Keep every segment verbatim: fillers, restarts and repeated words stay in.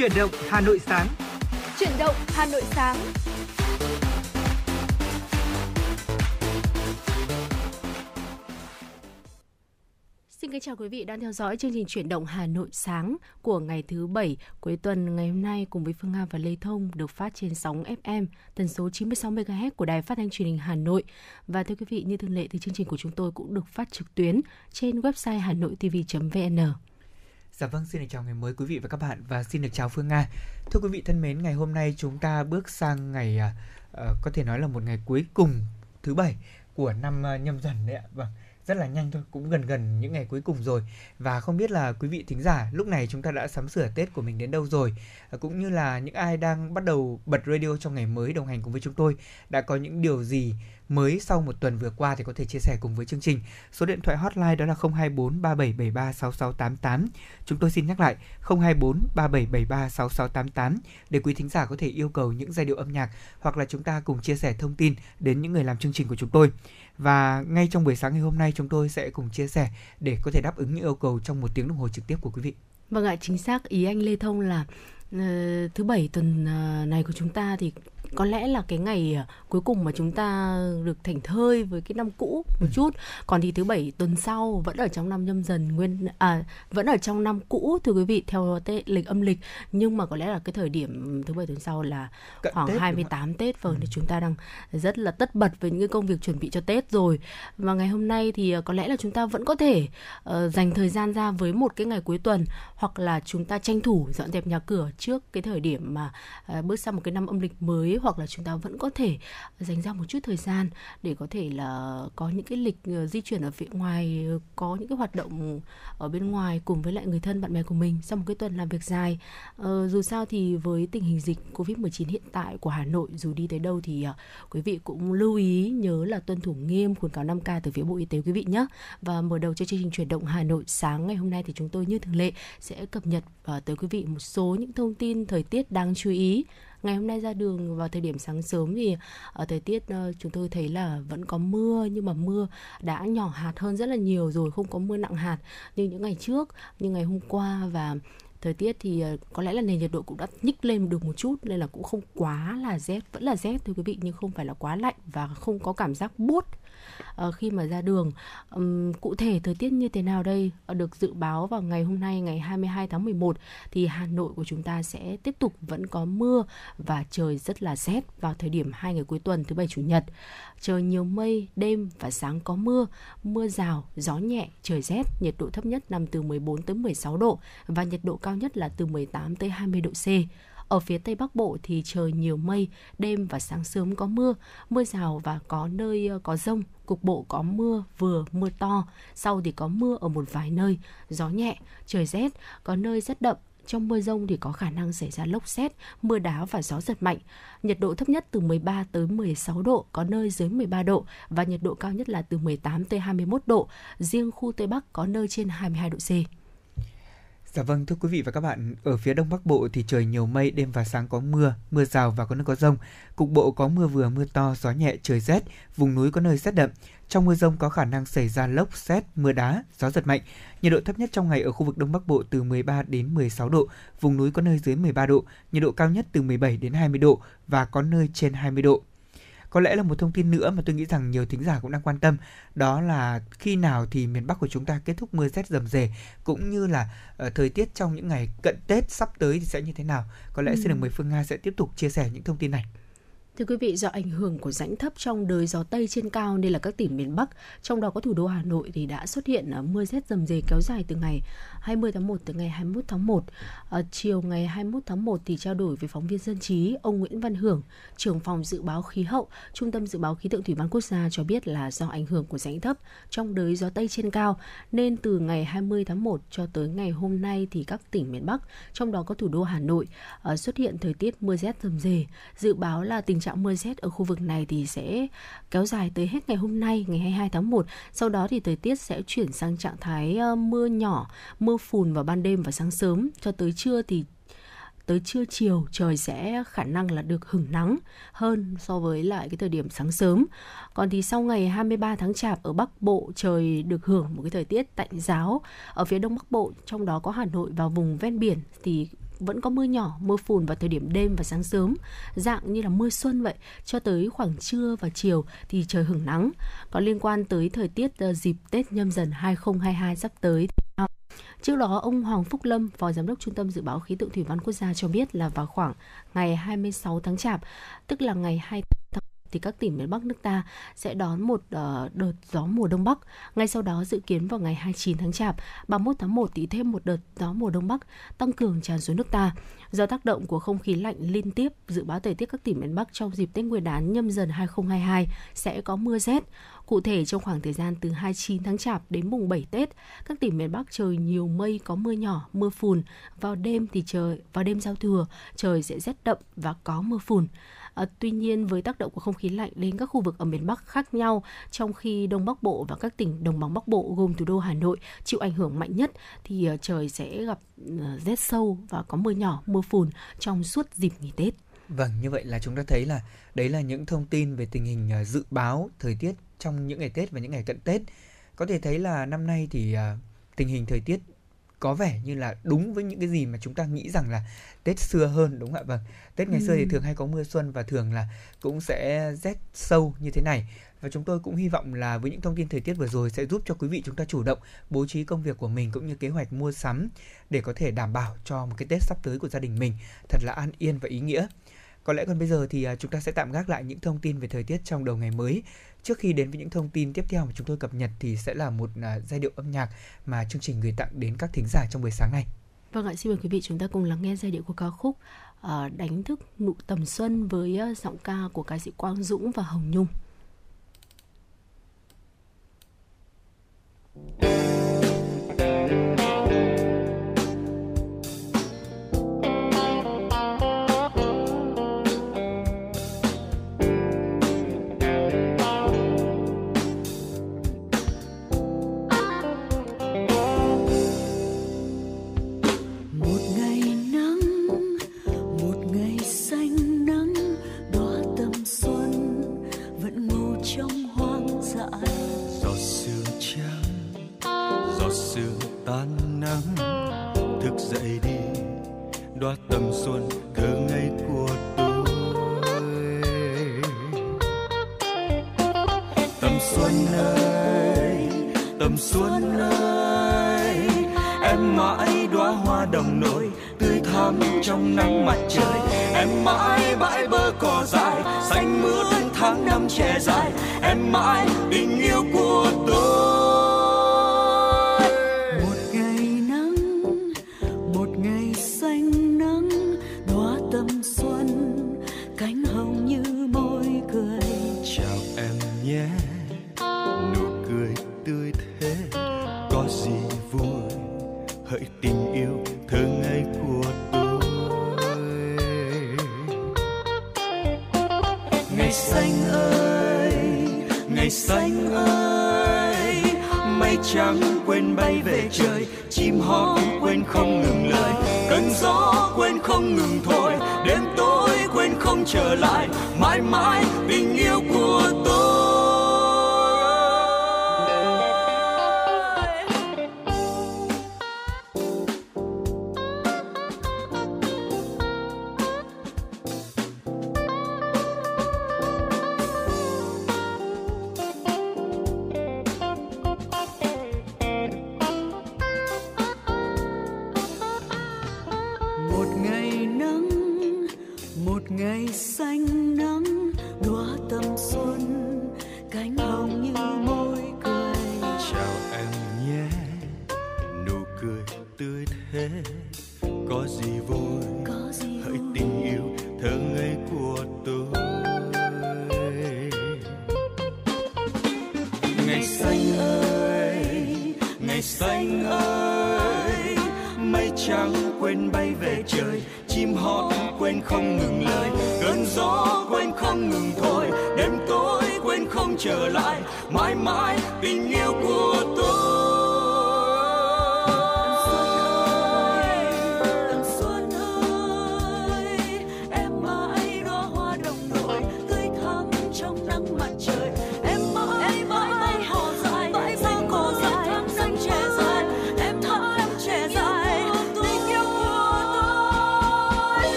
Chuyển động Hà Nội sáng. Chuyển động Hà Nội sáng. Xin kính chào quý vị đang theo dõi chương trình Chuyển động Hà Nội sáng của ngày thứ bảy cuối tuần ngày hôm nay cùng với Phương Nga và Lê Thông, được phát trên sóng ép em tần số chín mươi sáu mê ga héc của Đài Phát thanh Truyền hình Hà Nội. Và thưa quý vị, như thường lệ thì chương trình của chúng tôi cũng được phát trực tuyến trên website hanoi chấm tv chấm vn. Dạ vâng, xin được chào ngày mới quý vị và các bạn, và xin được chào Phương Nga. Thưa quý vị thân mến, ngày hôm nay chúng ta bước sang ngày uh, có thể nói là một ngày cuối cùng thứ bảy của năm uh, Nhâm Dần đấy ạ. Vâng, rất là nhanh thôi, cũng gần gần những ngày cuối cùng rồi. Và không biết là quý vị thính giả lúc này chúng ta đã sắm sửa Tết của mình đến đâu rồi, cũng như là những ai đang bắt đầu bật radio trong ngày mới đồng hành cùng với chúng tôi đã có những điều gì mới sau một tuần vừa qua thì có thể chia sẻ cùng với chương trình. Số điện thoại hotline đó là không hai bốn ba bảy bảy ba sáu sáu tám tám. Chúng tôi xin nhắc lại không hai bốn ba bảy bảy ba sáu sáu tám tám để quý thính giả có thể yêu cầu những giai điệu âm nhạc hoặc là chúng ta cùng chia sẻ thông tin đến những người làm chương trình của chúng tôi. Và ngay trong buổi sáng ngày hôm nay chúng tôi sẽ cùng chia sẻ để có thể đáp ứng những yêu cầu trong một tiếng đồng hồ trực tiếp của quý vị. Vâng ạ, chính xác. Ý anh Lê Thông là uh, thứ bảy tuần uh, này của chúng ta thì có lẽ là cái ngày cuối cùng mà chúng ta được thảnh thơi với cái năm cũ một chút. Còn thì thứ bảy tuần sau vẫn ở trong năm Nhâm Dần nguyên à, vẫn ở trong năm cũ thưa quý vị theo tết lịch âm lịch, nhưng mà có lẽ là cái thời điểm thứ bảy tuần sau là cận khoảng tết, hai mươi tám Tết vâng, thì chúng ta đang rất là tất bật với những cái công việc chuẩn bị cho Tết rồi. Và ngày hôm nay thì có lẽ là chúng ta vẫn có thể uh, dành thời gian ra với một cái ngày cuối tuần, hoặc là chúng ta tranh thủ dọn dẹp nhà cửa trước cái thời điểm mà uh, bước sang một cái năm âm lịch mới, hoặc là chúng ta vẫn có thể dành ra một chút thời gian để có thể là có những cái lịch di chuyển ở phía ngoài, có những cái hoạt động ở bên ngoài cùng với lại người thân bạn bè của mình sau một cái tuần làm việc dài. Ờ, dù sao thì với tình hình dịch covid mười chín hiện tại của Hà Nội, dù đi tới đâu thì uh, quý vị cũng lưu ý nhớ là tuân thủ nghiêm khuyến cáo năm ca từ phía Bộ Y tế quý vị nhé. Và mở đầu cho chương trình Chuyển động Hà Nội sáng ngày hôm nay thì chúng tôi như thường lệ sẽ cập nhật uh, tới quý vị một số những thông tin thời tiết đáng chú ý. Ngày hôm nay ra đường vào thời điểm sáng sớm thì ở thời tiết chúng tôi thấy là vẫn có mưa, nhưng mà mưa đã nhỏ hạt hơn rất là nhiều rồi, không có mưa nặng hạt như những ngày trước, như ngày hôm qua. Và thời tiết thì có lẽ là nền nhiệt độ cũng đã nhích lên được một chút, nên là cũng không quá là rét, vẫn là rét thưa quý vị, nhưng không phải là quá lạnh và không có cảm giác buốt khi mà ra đường. Cụ thể thời tiết như thế nào đây? Được dự báo vào ngày hôm nay, ngày hai mươi hai tháng mười một thì Hà Nội của chúng ta sẽ tiếp tục vẫn có mưa và trời rất là rét vào thời điểm hai ngày cuối tuần thứ bảy chủ nhật. Trời nhiều mây, đêm và sáng có mưa, mưa rào, gió nhẹ, trời rét, nhiệt độ thấp nhất nằm từ mười bốn tới mười sáu độ và nhiệt độ cao nhất là từ mười tám tới hai mươi độ C. Ở phía Tây Bắc Bộ thì trời nhiều mây, đêm và sáng sớm có mưa, mưa rào và có nơi có dông, cục bộ có mưa vừa, mưa to, sau thì có mưa ở một vài nơi, gió nhẹ, trời rét, có nơi rét đậm. Trong mưa dông thì có khả năng xảy ra lốc sét, mưa đá và gió giật mạnh. Nhiệt độ thấp nhất từ mười ba tới mười sáu độ, có nơi dưới mười ba độ và nhiệt độ cao nhất là từ mười tám tới hai mươi mốt độ. Riêng khu Tây Bắc có nơi trên hai mươi hai độ C. Dạ vâng, thưa quý vị và các bạn, ở phía Đông Bắc Bộ thì trời nhiều mây, đêm và sáng có mưa, mưa rào và có nơi có dông. Cục bộ có mưa vừa, mưa to, gió nhẹ, trời rét, vùng núi có nơi rét đậm. Trong mưa dông có khả năng xảy ra lốc, sét, mưa đá, gió giật mạnh. Nhiệt độ thấp nhất trong ngày ở khu vực Đông Bắc Bộ từ mười ba đến mười sáu độ, vùng núi có nơi dưới mười ba độ, nhiệt độ cao nhất từ mười bảy đến hai mươi độ và có nơi trên hai mươi độ. Có lẽ là một thông tin nữa mà tôi nghĩ rằng nhiều thính giả cũng đang quan tâm, đó là khi nào thì miền Bắc của chúng ta kết thúc mưa rét rầm rề, cũng như là uh, thời tiết trong những ngày cận Tết sắp tới thì sẽ như thế nào. Có lẽ ừ. xin được mời Phương Nga sẽ tiếp tục chia sẻ những thông tin này. Thưa quý vị, do ảnh hưởng của rãnh thấp trong đới gió Tây trên cao nên là các tỉnh miền Bắc, trong đó có thủ đô Hà Nội thì đã xuất hiện mưa rét rầm rề kéo dài từ ngày hai mươi tháng một tới ngày hai mươi mốt tháng một. À, chiều ngày hai mươi mốt tháng một thì trao đổi với phóng viên Dân Trí, ông Nguyễn Văn Hưởng, trưởng phòng dự báo khí hậu, Trung tâm dự báo khí tượng thủy văn quốc gia cho biết là do ảnh hưởng của rãnh thấp trong đới gió Tây trên cao nên từ ngày hai mươi tháng một cho tới ngày hôm nay thì các tỉnh miền Bắc, trong đó có thủ đô Hà Nội à, xuất hiện thời tiết mưa rét rầm rề. Dự báo là tình trạng mưa rét ở khu vực này thì sẽ kéo dài tới hết ngày hôm nay, ngày hai mươi hai tháng một. Sau đó thì thời tiết sẽ chuyển sang trạng thái mưa nhỏ, mưa phùn vào ban đêm và sáng sớm. Cho tới trưa thì tới trưa chiều trời sẽ khả năng là được hửng nắng hơn so với lại cái thời điểm sáng sớm. Còn thì sau ngày hai mươi ba tháng Chạp ở Bắc Bộ trời được hưởng một cái thời tiết tạnh ráo. Ở phía Đông Bắc Bộ, trong đó có Hà Nội và vùng ven biển thì vẫn có mưa nhỏ, mưa phùn vào thời điểm đêm và sáng sớm, dạng như là mưa xuân vậy, cho tới khoảng trưa và chiều thì trời hửng nắng. Còn liên quan tới thời tiết dịp Tết Nhâm Dần hai không hai hai sắp tới, trước đó, ông Hoàng Phúc Lâm, Phó Giám đốc Trung tâm Dự báo Khí tượng Thủy văn Quốc gia cho biết là vào khoảng ngày hai mươi sáu tháng Chạp, tức là ngày hai tháng, thì các tỉnh miền Bắc nước ta sẽ đón một uh, đợt gió mùa Đông Bắc. Ngay sau đó, dự kiến vào ngày hai mươi chín tháng Chạp, ba mươi mốt tháng một thì thêm một đợt gió mùa Đông Bắc tăng cường tràn xuống nước ta. Do tác động của không khí lạnh liên tiếp, dự báo thời tiết các tỉnh miền Bắc trong dịp Tết Nguyên đán Nhâm Dần hai không hai hai sẽ có mưa rét. Cụ thể, trong khoảng thời gian từ hai mươi chín tháng Chạp đến mùng bảy Tết, các tỉnh miền Bắc trời nhiều mây, có mưa nhỏ, mưa phùn. Vào đêm thì trời, vào đêm giao thừa, trời sẽ rét đậm và có mưa phùn. À, tuy nhiên, với tác động của không khí lạnh đến các khu vực ở miền Bắc khác nhau, trong khi Đông Bắc Bộ và các tỉnh Đồng bằng Bắc Bộ gồm thủ đô Hà Nội chịu ảnh hưởng mạnh nhất, thì uh, trời sẽ gặp uh, rét sâu và có mưa nhỏ, mưa phùn trong suốt dịp nghỉ Tết. Vâng, như vậy là chúng ta thấy là đấy là những thông tin về tình hình uh, dự báo thời tiết trong những ngày Tết và những ngày cận Tết. Có thể thấy là năm nay thì uh, tình hình thời tiết có vẻ như là đúng với những cái gì mà chúng ta nghĩ rằng là Tết xưa hơn, đúng không ạ? Vâng, Tết ngày ừ. xưa thì thường hay có mưa xuân và thường là cũng sẽ rét sâu như thế này. Và chúng tôi cũng hy vọng là với những thông tin thời tiết vừa rồi sẽ giúp cho quý vị chúng ta chủ động bố trí công việc của mình cũng như kế hoạch mua sắm để có thể đảm bảo cho một cái Tết sắp tới của gia đình mình thật là an yên và ý nghĩa. Có lẽ còn bây giờ thì chúng ta sẽ tạm gác lại những thông tin về thời tiết trong đầu ngày mới. Trước khi đến với những thông tin tiếp theo mà chúng tôi cập nhật thì sẽ là một giai điệu âm nhạc mà chương trình gửi tặng đến các thính giả trong buổi sáng này. Vâng ạ, xin mời quý vị chúng ta cùng lắng nghe giai điệu của ca khúc Đánh thức nụ tầm xuân với giọng ca của ca sĩ Quang Dũng và Hồng Nhung.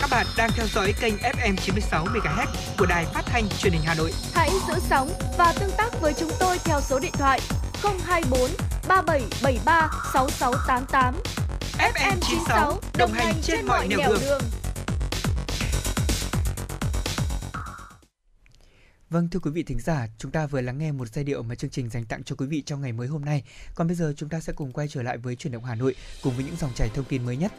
các bạn đang theo dõi kênh ép em chín mươi sáu mê ga héc của Đài Phát thanh Truyền hình Hà Nội. Hãy giữ sóng và tương tác với chúng tôi theo số điện thoại không hai bốn ba bảy bảy ba sáu sáu tám tám. ép em chín sáu đồng hành trên mọi nẻo đường. đường. Vâng, thưa quý vị thính giả, chúng ta vừa lắng nghe một giai điệu mà chương trình dành tặng cho quý vị trong ngày mới hôm nay. Còn bây giờ chúng ta sẽ cùng quay trở lại với Chuyển động Hà Nội cùng với những dòng chảy thông tin mới nhất.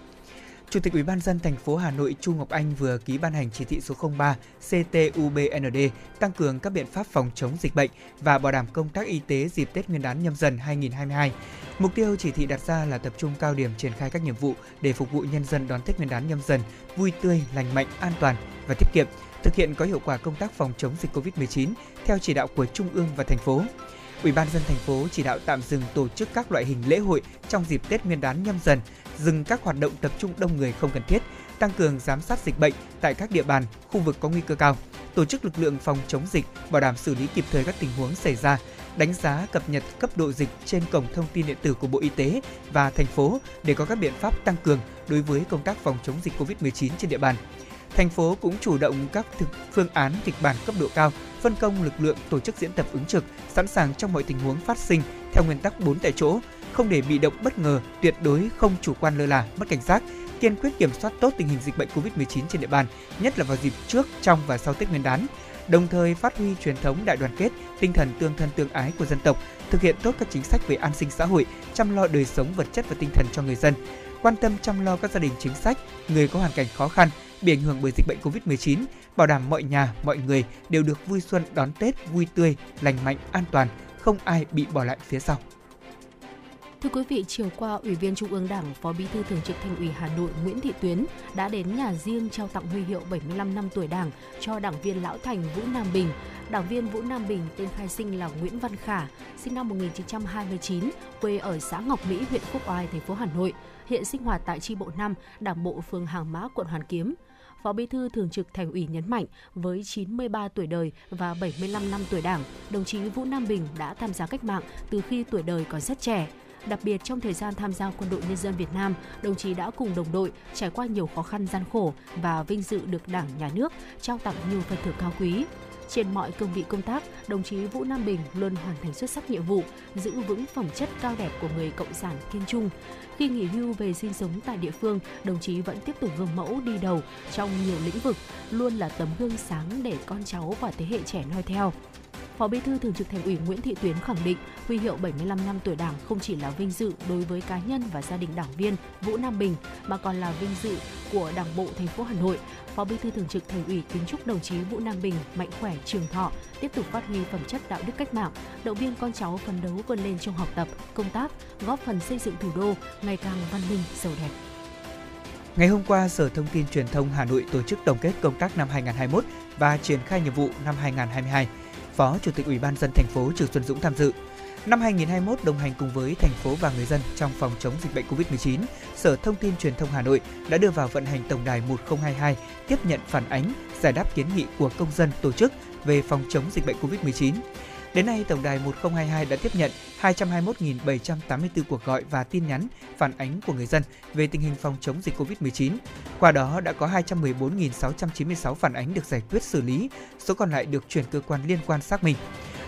Chủ tịch Ủy ban nhân dân thành phố Hà Nội Chu Ngọc Anh vừa ký ban hành chỉ thị số không ba xê tê u bê en đê tăng cường các biện pháp phòng chống dịch bệnh và bảo đảm công tác y tế dịp Tết Nguyên đán Nhâm Dần hai không hai hai. Mục tiêu chỉ thị đặt ra là tập trung cao điểm triển khai các nhiệm vụ để phục vụ nhân dân đón Tết Nguyên đán Nhâm Dần vui tươi, lành mạnh, an toàn và tiết kiệm, thực hiện có hiệu quả công tác phòng chống dịch cô vít mười chín theo chỉ đạo của Trung ương và thành phố. Ủy ban nhân dân thành phố chỉ đạo tạm dừng tổ chức các loại hình lễ hội trong dịp Tết Nguyên đán Nhâm Dần, dừng các hoạt động tập trung đông người không cần thiết, tăng cường giám sát dịch bệnh tại các địa bàn, khu vực có nguy cơ cao, tổ chức lực lượng phòng chống dịch, bảo đảm xử lý kịp thời các tình huống xảy ra, đánh giá cập nhật cấp độ dịch trên cổng thông tin điện tử của Bộ Y tế và thành phố để có các biện pháp tăng cường đối với công tác phòng chống dịch cô vít mười chín trên địa bàn. Thành phố cũng chủ động các thực phương án kịch bản cấp độ cao, phân công lực lượng tổ chức diễn tập ứng trực, sẵn sàng trong mọi tình huống phát sinh theo nguyên tắc bốn tại chỗ, không để bị động bất ngờ, tuyệt đối không chủ quan lơ là, mất cảnh giác, kiên quyết kiểm soát tốt tình hình dịch bệnh cô vít mười chín trên địa bàn, nhất là vào dịp trước, trong và sau Tết Nguyên đán. Đồng thời phát huy truyền thống đại đoàn kết, tinh thần tương thân tương ái của dân tộc, thực hiện tốt các chính sách về an sinh xã hội, chăm lo đời sống vật chất và tinh thần cho người dân, quan tâm chăm lo các gia đình chính sách, người có hoàn cảnh khó khăn bị ảnh hưởng bởi dịch bệnh cô vít mười chín, bảo đảm mọi nhà, mọi người đều được vui xuân đón Tết vui tươi, lành mạnh, an toàn, không ai bị bỏ lại phía sau. Thưa quý vị, chiều qua, Ủy viên Trung ương Đảng, Phó Bí thư Thường trực Thành ủy Hà Nội Nguyễn Thị Tuyến đã đến nhà riêng trao tặng huy hiệu bảy mươi lăm năm tuổi Đảng cho đảng viên lão thành Vũ Nam Bình. Đảng viên Vũ Nam Bình tên khai sinh là Nguyễn Văn Khả, sinh năm một nghìn chín trăm hai mươi chín, quê ở xã Ngọc Mỹ, huyện Quốc Oai, thành phố Hà Nội, hiện sinh hoạt tại chi bộ năm, Đảng bộ phường Hàng Mã, quận Hoàn Kiếm. Phó Bí thư Thường trực Thành ủy nhấn mạnh, với chín mươi ba tuổi đời và bảy mươi lăm năm tuổi Đảng, đồng chí Vũ Nam Bình đã tham gia cách mạng từ khi tuổi đời còn rất trẻ. Đặc biệt, trong thời gian tham gia Quân đội Nhân dân Việt Nam, đồng chí đã cùng đồng đội trải qua nhiều khó khăn gian khổ và vinh dự được Đảng, Nhà nước trao tặng nhiều phần thưởng cao quý. Trên mọi cương vị công tác, đồng chí Vũ Nam Bình luôn hoàn thành xuất sắc nhiệm vụ, giữ vững phẩm chất cao đẹp của người cộng sản kiên trung. Khi nghỉ hưu về sinh sống tại địa phương, đồng chí vẫn tiếp tục gương mẫu đi đầu trong nhiều lĩnh vực, luôn là tấm gương sáng để con cháu và thế hệ trẻ noi theo. Phó Bí thư Thường trực Thành ủy Nguyễn Thị Tuyến khẳng định, huy hiệu bảy mươi lăm năm tuổi Đảng không chỉ là vinh dự đối với cá nhân và gia đình đảng viên Vũ Nam Bình mà còn là vinh dự của Đảng bộ thành phố Hà Nội. Phó Bí thư Thường trực Thành ủy kính chúc đồng chí Vũ Nam Bình mạnh khỏe, trường thọ, tiếp tục phát huy phẩm chất đạo đức cách mạng, động viên con cháu phấn đấu vươn lên trong học tập, công tác, góp phần xây dựng thủ đô ngày càng văn minh, giàu đẹp. Ngày hôm qua, Sở Thông tin Truyền thông Hà Nội tổ chức tổng kết công tác năm hai không hai mốt và triển khai nhiệm vụ năm hai không hai hai. Phó Chủ tịch Ủy ban nhân dân thành phố Trần Xuân Dũng tham dự. Năm hai không hai mốt đồng hành cùng với thành phố và người dân trong phòng chống dịch bệnh cô vít mười chín, Sở Thông tin Truyền thông Hà Nội đã đưa vào vận hành tổng đài một không hai hai tiếp nhận phản ánh, giải đáp kiến nghị của công dân, tổ chức về phòng chống dịch bệnh cô vít mười chín. Đến nay, tổng đài một không hai hai đã tiếp nhận hai trăm hai mươi mốt nghìn bảy trăm tám mươi tư cuộc gọi và tin nhắn phản ánh của người dân về tình hình phòng chống dịch cô vít mười chín. Qua đó đã có hai trăm mười bốn nghìn sáu trăm chín mươi sáu phản ánh được giải quyết xử lý, số còn lại được chuyển cơ quan liên quan xác minh.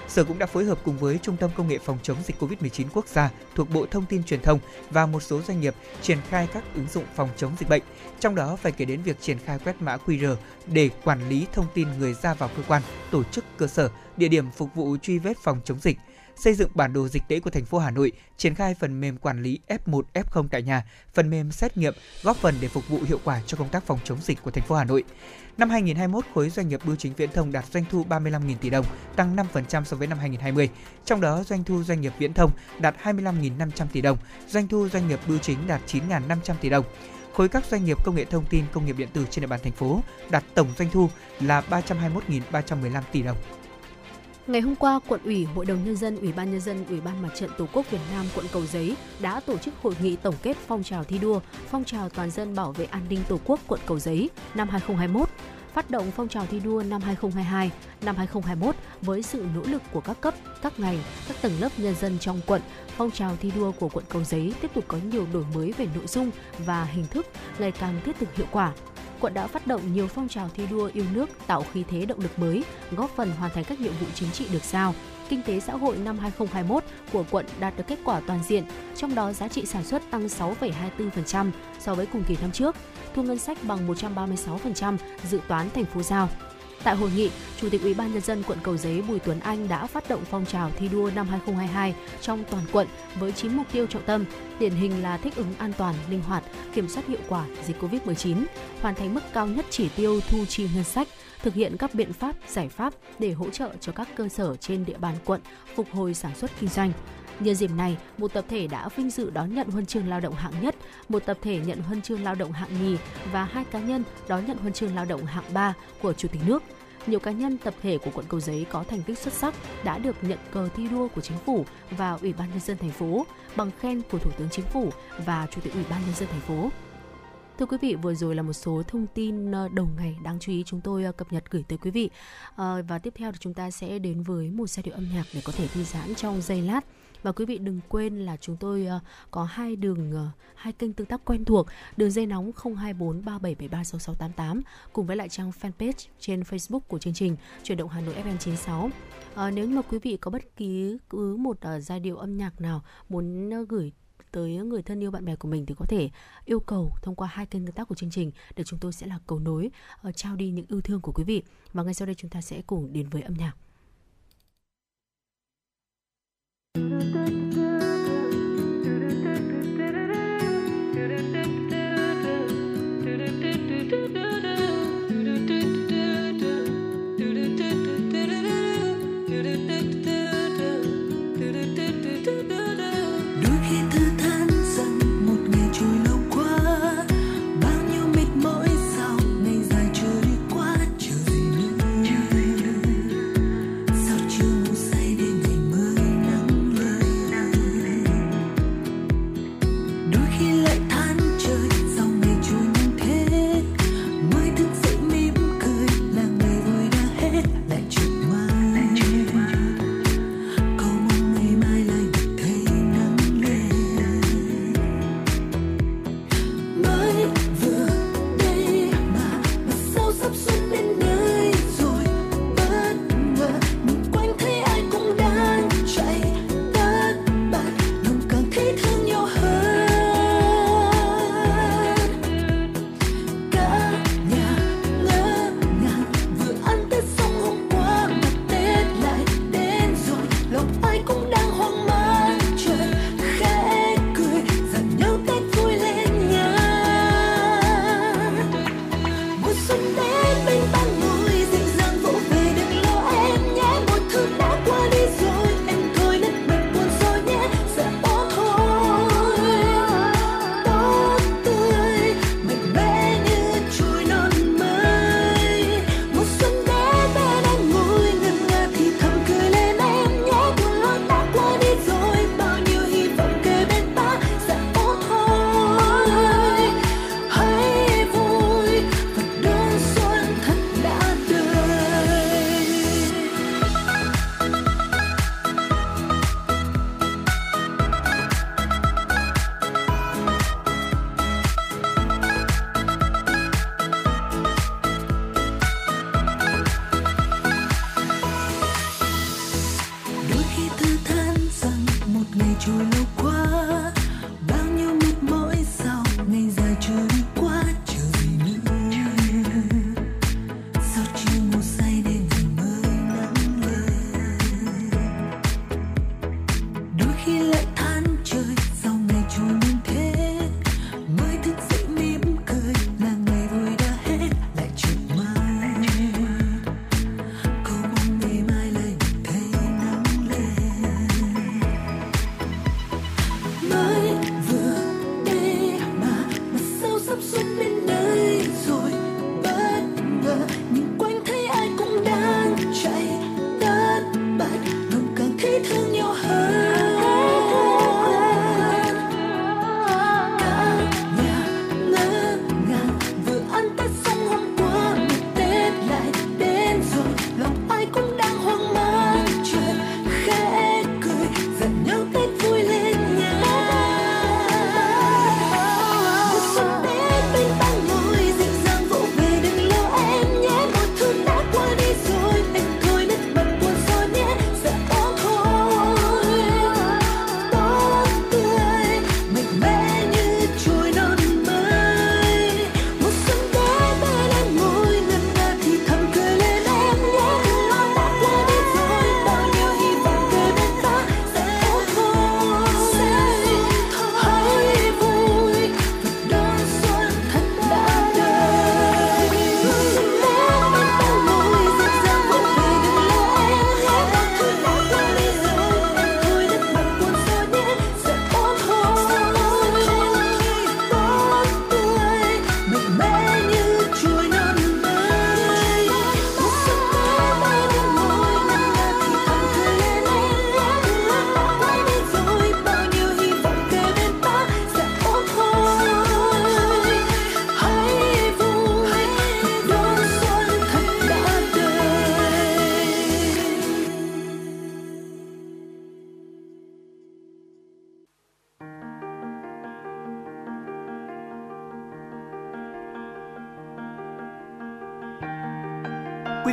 Sở cũng đã phối hợp cùng với Trung tâm Công nghệ phòng chống dịch cô vít mười chín quốc gia thuộc Bộ Thông tin Truyền thông và một số doanh nghiệp triển khai các ứng dụng phòng chống dịch bệnh, trong đó phải kể đến việc triển khai quét mã quy rờ để quản lý thông tin người ra vào cơ quan, tổ chức, cơ sở, địa điểm phục vụ truy vết phòng chống dịch, xây dựng bản đồ dịch tễ của thành phố Hà Nội, triển khai phần mềm quản lý ép một, ép không tại nhà, phần mềm xét nghiệm, góp phần để phục vụ hiệu quả cho công tác phòng chống dịch của thành phố Hà Nội. Năm hai không hai mốt, khối doanh nghiệp bưu chính viễn thông đạt doanh thu ba mươi lăm nghìn tỷ đồng, tăng năm phần trăm so với năm hai không hai không. Trong đó, doanh thu doanh nghiệp viễn thông đạt hai mươi lăm nghìn năm trăm tỷ đồng, doanh thu doanh nghiệp bưu chính đạt chín nghìn năm trăm tỷ đồng. Khối các doanh nghiệp công nghệ thông tin, công nghiệp điện tử trên địa bàn thành phố đạt tổng doanh thu là ba trăm hai mươi mốt nghìn ba trăm mười lăm tỷ đồng. Ngày hôm qua, Quận ủy, Hội đồng Nhân dân, Ủy ban Nhân dân, Ủy ban Mặt trận Tổ quốc Việt Nam quận Cầu Giấy đã tổ chức hội nghị tổng kết phong trào thi đua, phong trào toàn dân bảo vệ an ninh Tổ quốc quận Cầu Giấy năm hai không hai mốt, phát động phong trào thi đua năm hai không hai hai, năm hai không hai mốt với sự nỗ lực của các cấp, các ngành, các tầng lớp nhân dân trong quận. Phong trào thi đua của quận Cầu Giấy tiếp tục có nhiều đổi mới về nội dung và hình thức, ngày càng thiết thực hiệu quả. quận đã phát động nhiều phong trào thi đua yêu nước, tạo khí thế động lực mới, góp phần hoàn thành các nhiệm vụ chính trị được giao. Kinh tế xã hội năm hai không hai mốt của quận đạt được kết quả toàn diện, trong đó giá trị sản xuất tăng sáu phẩy hai mươi tư phần trăm so với cùng kỳ năm trước, thu ngân sách bằng một trăm ba mươi sáu phần trăm dự toán thành phố giao. Tại hội nghị, Chủ tịch Ủy ban Nhân dân quận Cầu Giấy Bùi Tuấn Anh đã phát động phong trào thi đua năm hai không hai hai trong toàn quận với chín mục tiêu trọng tâm, điển hình là thích ứng an toàn, linh hoạt, kiểm soát hiệu quả dịch covid mười chín, hoàn thành mức cao nhất chỉ tiêu thu chi ngân sách, thực hiện các biện pháp, giải pháp để hỗ trợ cho các cơ sở trên địa bàn quận phục hồi sản xuất kinh doanh. Nhân dịp này, một tập thể đã vinh dự đón nhận huân chương lao động hạng nhất, một tập thể nhận huân chương lao động hạng nhì và hai cá nhân đón nhận huân chương lao động hạng ba của Chủ tịch nước. Nhiều cá nhân, tập thể của quận Cầu Giấy có thành tích xuất sắc đã được nhận cờ thi đua của Chính phủ và Ủy ban Nhân dân thành phố, bằng khen của Thủ tướng Chính phủ và Chủ tịch Ủy ban Nhân dân thành phố. Thưa quý vị, vừa rồi là một số thông tin đầu ngày đáng chú ý chúng tôi cập nhật gửi tới quý vị. À, và tiếp theo thì chúng ta sẽ đến với một giai điệu âm nhạc để có thể thư giãn trong giây lát. Và quý vị đừng quên là chúng tôi có hai đường, hai kênh tương tác quen thuộc, đường dây nóng không hai bốn ba bảy bảy ba sáu sáu tám tám cùng với lại trang fanpage trên Facebook của chương trình Chuyển động Hà Nội ép em chín sáu. À, nếu mà quý vị có bất kỳ cứ một uh, giai điệu âm nhạc nào muốn uh, gửi tới người thân yêu bạn bè của mình thì có thể yêu cầu thông qua hai kênh tương tác của chương trình để chúng tôi sẽ là cầu nối, uh, trao đi những yêu thương của quý vị. Và ngay sau đây chúng ta sẽ cùng đến với âm nhạc.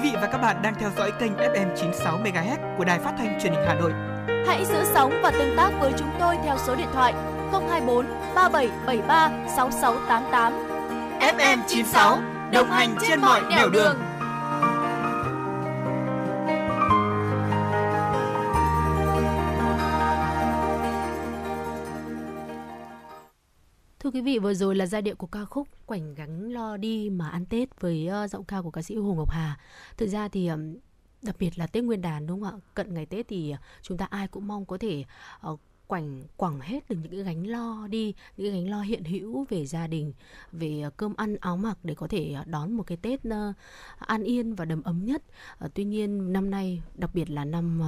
Quý vị và các bạn đang theo dõi kênh ép em chín mươi sáu MHz của Đài Phát thanh Truyền hình Hà Nội. Hãy giữ sóng và tương tác với chúng tôi theo số điện thoại không hai bốn ba bảy bảy ba sáu sáu tám tám. ép em chín mươi sáu đồng hành trên mọi nẻo đường. Thưa quý vị, vừa rồi là giai điệu của ca khúc Quảnh gánh lo đi mà ăn Tết với giọng ca của ca sĩ Hồ Ngọc Hà. Thực ra thì đặc biệt là Tết Nguyên Đán, đúng không ạ? Cận ngày Tết thì chúng ta ai cũng mong có thể quảnh quẳng hết được những cái gánh lo đi, những cái gánh lo hiện hữu về gia đình, về cơm ăn áo mặc để có thể đón một cái Tết an yên và đầm ấm nhất. Tuy nhiên năm nay, đặc biệt là năm...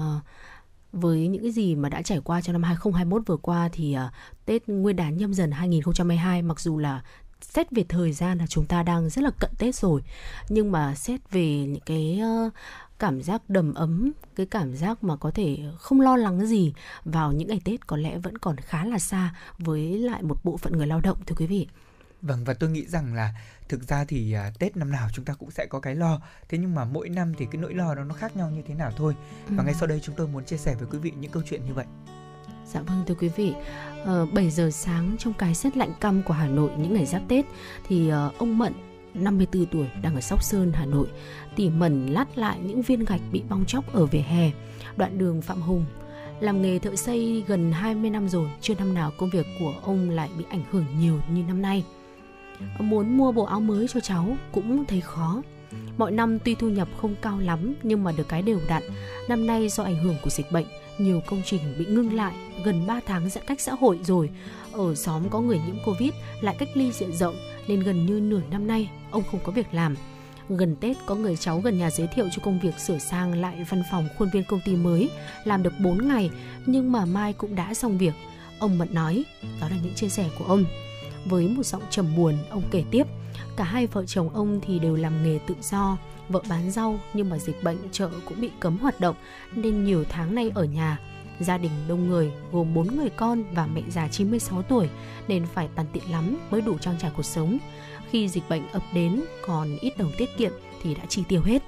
với những cái gì mà đã trải qua trong năm hai không hai mốt vừa qua thì uh, Tết Nguyên đán Nhâm Dần hai không hai hai, mặc dù là xét về thời gian là chúng ta đang rất là cận Tết rồi, nhưng mà xét về những cái uh, cảm giác đầm ấm, cái cảm giác mà có thể không lo lắng gì vào những ngày Tết có lẽ vẫn còn khá là xa với lại một bộ phận người lao động, thưa quý vị. Vâng, và tôi nghĩ rằng là thực ra thì uh, Tết năm nào chúng ta cũng sẽ có cái lo. Thế nhưng mà mỗi năm thì cái nỗi lo đó nó khác nhau như thế nào thôi. Và ừ. ngay sau đây chúng tôi muốn chia sẻ với quý vị những câu chuyện như vậy. Dạ vâng, thưa quý vị, uh, bảy giờ sáng trong cái rét lạnh căm của Hà Nội những ngày giáp Tết thì uh, ông Mận, năm mươi tư tuổi, đang ở Sóc Sơn, Hà Nội, tỉ mẩn lát lại những viên gạch bị bong tróc ở vỉa hè, đoạn đường Phạm Hùng. Làm nghề thợ xây gần hai mươi năm rồi, chưa năm nào công việc của ông lại bị ảnh hưởng nhiều như năm nay. Muốn mua bộ áo mới cho cháu cũng thấy khó. Mọi năm tuy thu nhập không cao lắm nhưng mà được cái đều đặn. Năm nay do ảnh hưởng của dịch bệnh, nhiều công trình bị ngưng lại. Gần ba tháng giãn cách xã hội rồi, ở xóm có người nhiễm Covid lại cách ly diện rộng, nên gần như nửa năm nay ông không có việc làm. Gần Tết có người cháu gần nhà giới thiệu cho công việc sửa sang lại văn phòng khuôn viên công ty mới, làm được bốn ngày nhưng mà mai cũng đã xong việc. Ông Mận nói, đó là những chia sẻ của ông. Với một giọng trầm buồn, ông kể tiếp, cả hai vợ chồng ông thì đều làm nghề tự do, vợ bán rau nhưng mà dịch bệnh chợ cũng bị cấm hoạt động nên nhiều tháng nay ở nhà. Gia đình đông người, gồm bốn người con và mẹ già chín mươi sáu tuổi nên phải tàn tiện lắm mới đủ trang trải cuộc sống. Khi dịch bệnh ập đến còn ít đồng tiết kiệm thì đã chi tiêu hết.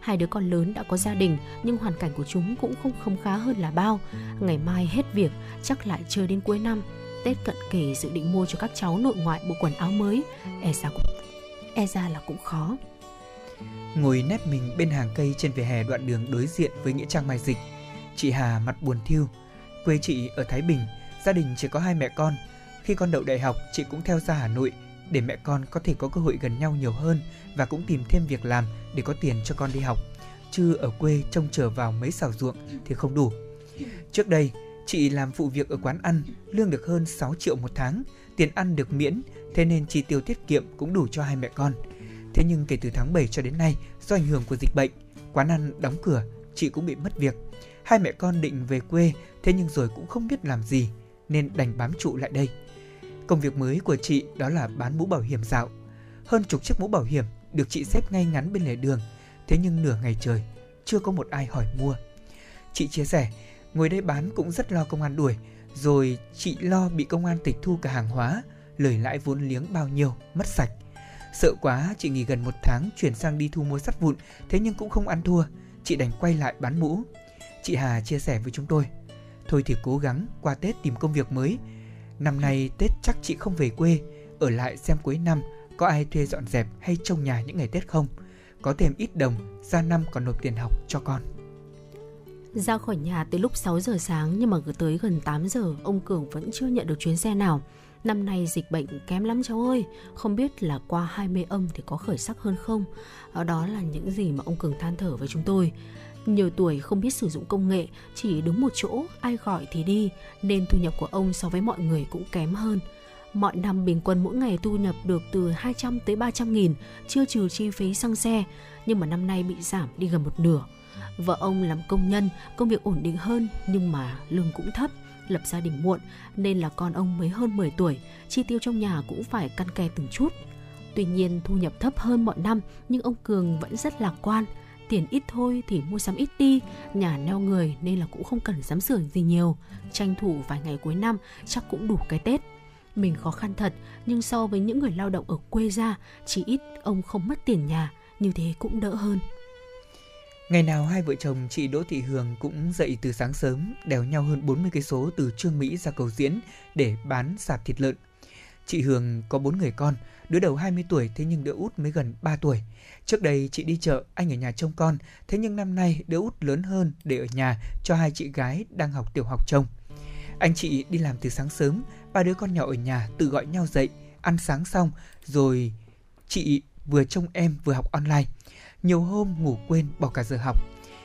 Hai đứa con lớn đã có gia đình nhưng hoàn cảnh của chúng cũng không khấm khá hơn là bao. Ngày mai hết việc, chắc lại chơi đến cuối năm. Tết cận kề dự định mua cho các cháu nội ngoại bộ quần áo mới, e ra cũng, e ra là cũng khó. Ngồi nép mình bên hàng cây trên vỉa hè đoạn đường đối diện với nghĩa trang Mai Dịch, chị Hà mặt buồn thiu. Quê chị ở Thái Bình, gia đình chỉ có hai mẹ con. Khi con đậu đại học, chị cũng theo ra Hà Nội để mẹ con có thể có cơ hội gần nhau nhiều hơn và cũng tìm thêm việc làm để có tiền cho con đi học. Chứ ở quê trông chờ vào mấy xào ruộng thì không đủ. Trước đây, chị làm phụ việc ở quán ăn, lương được hơn sáu triệu một tháng, tiền ăn được miễn, thế nên chi tiêu tiết kiệm cũng đủ cho hai mẹ con. Thế nhưng kể từ tháng bảy cho đến nay, do ảnh hưởng của dịch bệnh, quán ăn đóng cửa, chị cũng bị mất việc. Hai mẹ con định về quê, thế nhưng rồi cũng không biết làm gì, nên đành bám trụ lại đây. Công việc mới của chị đó là bán mũ bảo hiểm dạo. Hơn chục chiếc mũ bảo hiểm được chị xếp ngay ngắn bên lề đường, thế nhưng nửa ngày trời, chưa có một ai hỏi mua. Chị chia sẻ, ngồi đây bán cũng rất lo công an đuổi, rồi chị lo bị công an tịch thu cả hàng hóa, lời lãi vốn liếng bao nhiêu, mất sạch. Sợ quá, chị nghỉ gần một tháng chuyển sang đi thu mua sắt vụn, thế nhưng cũng không ăn thua, chị đành quay lại bán mũ. Chị Hà chia sẻ với chúng tôi, thôi thì cố gắng qua Tết tìm công việc mới. Năm nay Tết chắc chị không về quê, ở lại xem cuối năm có ai thuê dọn dẹp hay trông nhà những ngày Tết không. Có thêm ít đồng, ra năm còn nộp tiền học cho con. Ra khỏi nhà tới lúc sáu giờ sáng nhưng mà cứ tới gần tám giờ ông Cường vẫn chưa nhận được chuyến xe nào. Năm nay dịch bệnh kém lắm cháu ơi, không biết là qua hai mươi âm thì có khởi sắc hơn không. Đó là những gì mà ông Cường than thở với chúng tôi. Nhiều tuổi không biết sử dụng công nghệ, chỉ đứng một chỗ, ai gọi thì đi, nên thu nhập của ông so với mọi người cũng kém hơn. Mọi năm bình quân mỗi ngày thu nhập được từ hai trăm tới ba trăm nghìn, chưa trừ chi phí xăng xe, nhưng mà năm nay bị giảm đi gần một nửa. Vợ ông làm công nhân, công việc ổn định hơn nhưng mà lương cũng thấp, lập gia đình muộn nên là con ông mới hơn mười tuổi, chi tiêu trong nhà cũng phải căn kè từng chút. Tuy nhiên thu nhập thấp hơn mọi năm nhưng ông Cường vẫn rất lạc quan, tiền ít thôi thì mua sắm ít đi, nhà neo người nên là cũng không cần sắm sửa gì nhiều, tranh thủ vài ngày cuối năm chắc cũng đủ cái Tết. Mình khó khăn thật nhưng so với những người lao động ở quê ra, chỉ ít ông không mất tiền nhà, như thế cũng đỡ hơn. Ngày nào hai vợ chồng chị Đỗ Thị Hường cũng dậy từ sáng sớm, đèo nhau hơn bốn mươi cây số từ Chương Mỹ ra Cầu Diễn để bán sạp thịt lợn. Chị Hường có bốn người con, đứa đầu hai mươi tuổi thế nhưng đứa út mới gần ba tuổi. Trước đây chị đi chợ, anh ở nhà trông con, thế nhưng năm nay đứa út lớn hơn để ở nhà cho hai chị gái đang học tiểu học trông. Anh chị đi làm từ sáng sớm, ba đứa con nhỏ ở nhà tự gọi nhau dậy, ăn sáng xong rồi chị vừa trông em vừa học online. Nhiều hôm ngủ quên bỏ cả giờ học.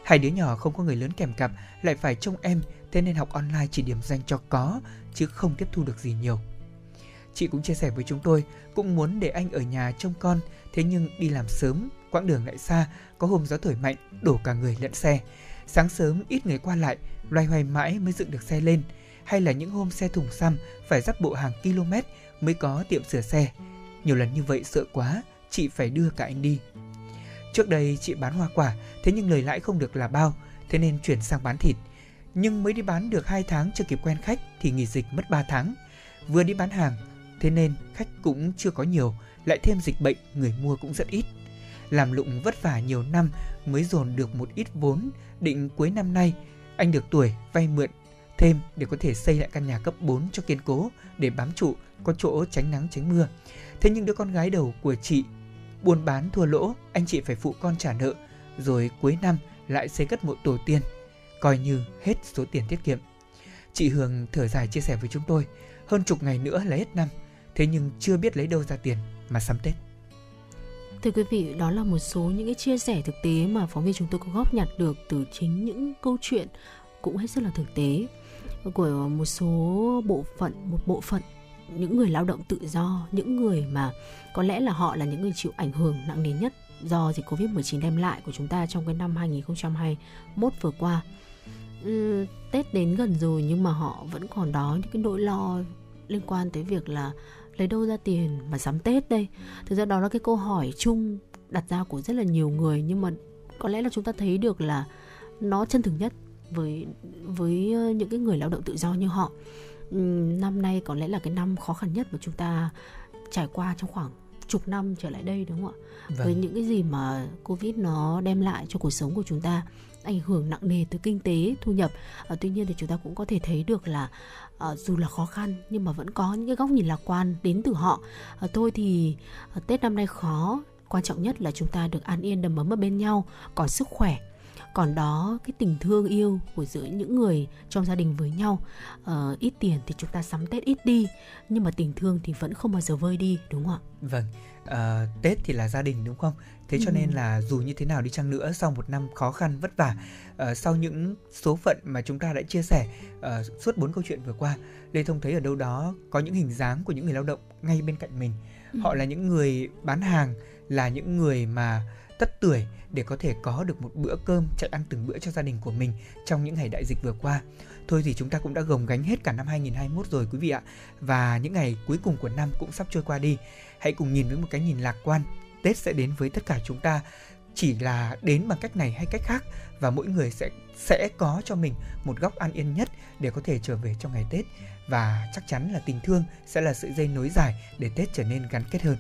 Hai đứa nhỏ không có người lớn kèm cặp lại phải trông em, thế nên học online chỉ điểm danh cho có chứ không tiếp thu được gì nhiều. Chị cũng chia sẻ với chúng tôi, cũng muốn để anh ở nhà trông con, thế nhưng đi làm sớm, quãng đường lại xa, có hôm gió thổi mạnh, đổ cả người lẫn xe. Sáng sớm ít người qua lại, loay hoay mãi mới dựng được xe lên. Hay là những hôm xe thùng xăm phải dắt bộ hàng km mới có tiệm sửa xe. Nhiều lần như vậy sợ quá, chị phải đưa cả anh đi. Trước đây chị bán hoa quả, thế nhưng lời lãi không được là bao, thế nên chuyển sang bán thịt. Nhưng mới đi bán được hai tháng chưa kịp quen khách thì nghỉ dịch mất ba tháng. Vừa đi bán hàng, thế nên khách cũng chưa có nhiều, lại thêm dịch bệnh, người mua cũng rất ít. Làm lụng vất vả nhiều năm mới dồn được một ít vốn, định cuối năm nay anh được tuổi vay mượn thêm để có thể xây lại căn nhà cấp bốn cho kiên cố để bám trụ, có chỗ tránh nắng tránh mưa. Thế nhưng đứa con gái đầu của chị buôn bán thua lỗ, anh chị phải phụ con trả nợ, rồi cuối năm lại xây cất mộ tổ tiên, coi như hết số tiền tiết kiệm. Chị Hường thở dài chia sẻ với chúng tôi, hơn chục ngày nữa là hết năm, thế nhưng chưa biết lấy đâu ra tiền mà sắm Tết. Thưa quý vị, đó là một số những cái chia sẻ thực tế mà phóng viên chúng tôi có góp nhặt được từ chính những câu chuyện cũng hết sức là thực tế của một số bộ phận, một bộ phận những người lao động tự do, những người mà có lẽ là họ là những người chịu ảnh hưởng nặng nề nhất do dịch covid mười chín đem lại của chúng ta trong cái năm hai nghìn không trăm hai mươi mốt vừa qua. Ừ, Tết đến gần rồi nhưng mà họ vẫn còn đó những cái nỗi lo liên quan tới việc là lấy đâu ra tiền mà sắm Tết đây. Thực ra đó là cái câu hỏi chung đặt ra của rất là nhiều người, nhưng mà có lẽ là chúng ta thấy được là nó chân thực nhất với, với những cái người lao động tự do như họ. Năm nay có lẽ là cái năm khó khăn nhất mà chúng ta trải qua trong khoảng chục năm trở lại đây, đúng không ạ? Vâng. Với những cái gì mà Covid nó đem lại cho cuộc sống của chúng ta, ảnh hưởng nặng nề tới kinh tế, thu nhập. À, tuy nhiên thì chúng ta cũng có thể thấy được là à, dù là khó khăn nhưng mà vẫn có những cái góc nhìn lạc quan đến từ họ. À, thôi thì à, Tết năm nay khó, quan trọng nhất là chúng ta được an yên đầm ấm ở bên nhau, còn sức khỏe. Còn đó cái tình thương yêu của giữa những người trong gia đình với nhau. Ờ, ít tiền thì chúng ta sắm Tết ít đi, nhưng mà tình thương thì vẫn không bao giờ vơi đi, đúng không ạ? Vâng, à, Tết thì là gia đình, đúng không? Thế cho nên là dù như thế nào đi chăng nữa, sau một năm khó khăn vất vả, uh, sau những số phận mà chúng ta đã chia sẻ uh, suốt bốn câu chuyện vừa qua, Lê Thông thấy ở đâu đó có những hình dáng của những người lao động ngay bên cạnh mình. Họ là những người bán hàng, là những người mà tất tuổi để có thể có được một bữa cơm chạy ăn từng bữa cho gia đình của mình trong những ngày đại dịch vừa qua. Thôi thì chúng ta cũng đã gồng gánh hết cả năm hai nghìn không trăm hai mươi mốt rồi quý vị ạ. Và những ngày cuối cùng của năm cũng sắp trôi qua đi. Hãy cùng nhìn với một cái nhìn lạc quan. Tết sẽ đến với tất cả chúng ta, chỉ là đến bằng cách này hay cách khác, và mỗi người sẽ sẽ có cho mình một góc an yên nhất để có thể trở về trong ngày Tết, và chắc chắn là tình thương sẽ là sợi dây nối dài để Tết trở nên gắn kết hơn.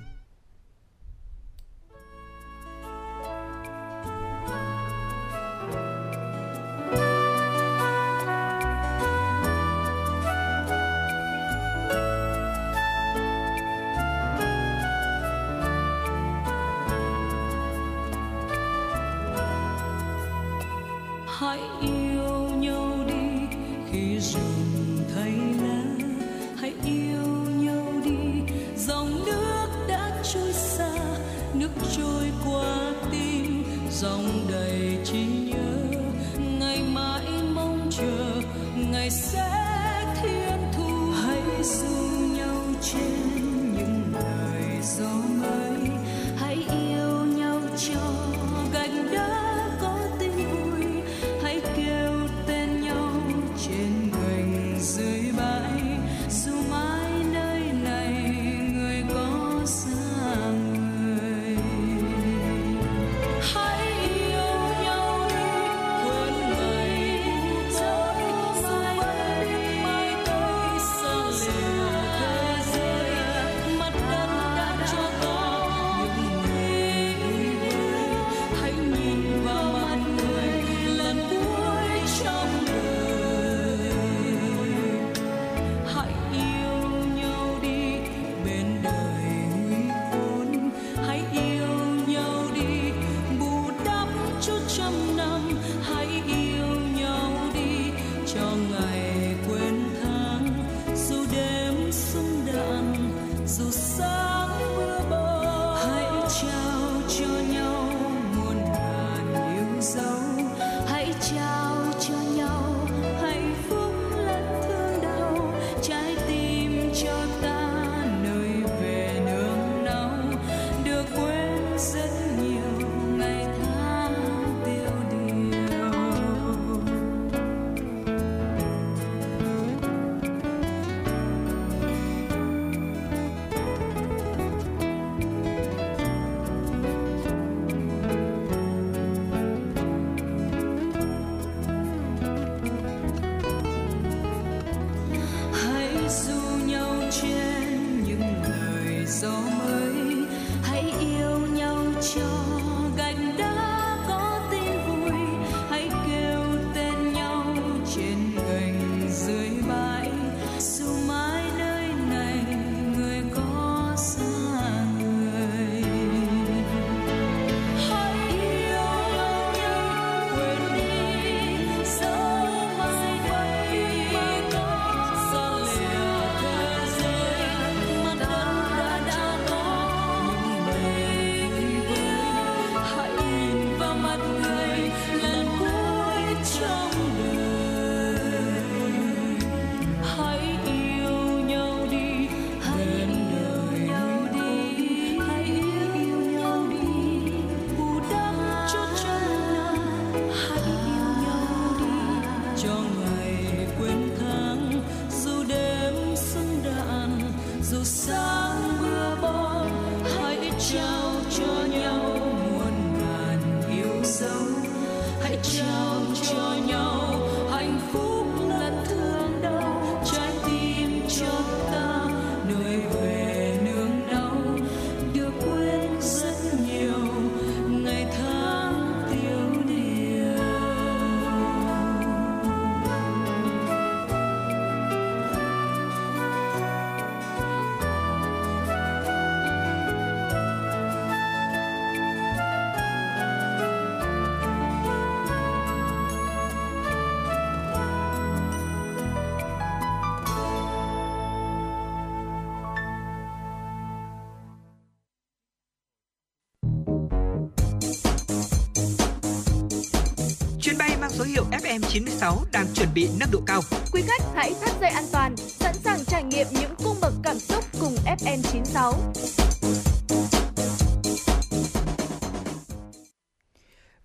mang số hiệu F M chín sáu đang chuẩn bị nâng độ cao. Quý khách hãy thắt dây an toàn, sẵn sàng trải nghiệm những cung bậc cảm xúc cùng F M chín sáu.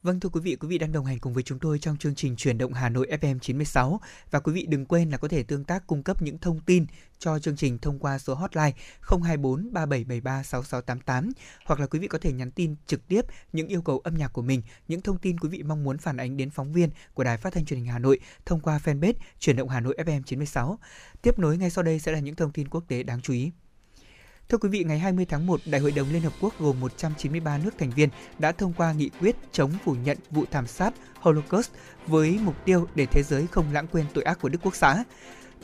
Vâng, thưa quý vị, quý vị đang đồng hành cùng với chúng tôi trong chương trình Chuyển động Hà Nội F M chín sáu. Và quý vị đừng quên là có thể tương tác cung cấp những thông tin cho chương trình thông qua số hotline không hai bốn ba bảy bảy ba sáu sáu tám tám. Hoặc là quý vị có thể nhắn tin trực tiếp những yêu cầu âm nhạc của mình, những thông tin quý vị mong muốn phản ánh đến phóng viên của Đài Phát thanh Truyền hình Hà Nội thông qua fanpage Chuyển động Hà Nội F M chín sáu. Tiếp nối ngay sau đây sẽ là những thông tin quốc tế đáng chú ý. Thưa quý vị, ngày hai mươi tháng một, Đại hội đồng Liên Hợp Quốc gồm một trăm chín mươi ba nước thành viên đã thông qua nghị quyết chống phủ nhận vụ thảm sát Holocaust với mục tiêu để thế giới không lãng quên tội ác của Đức Quốc xã.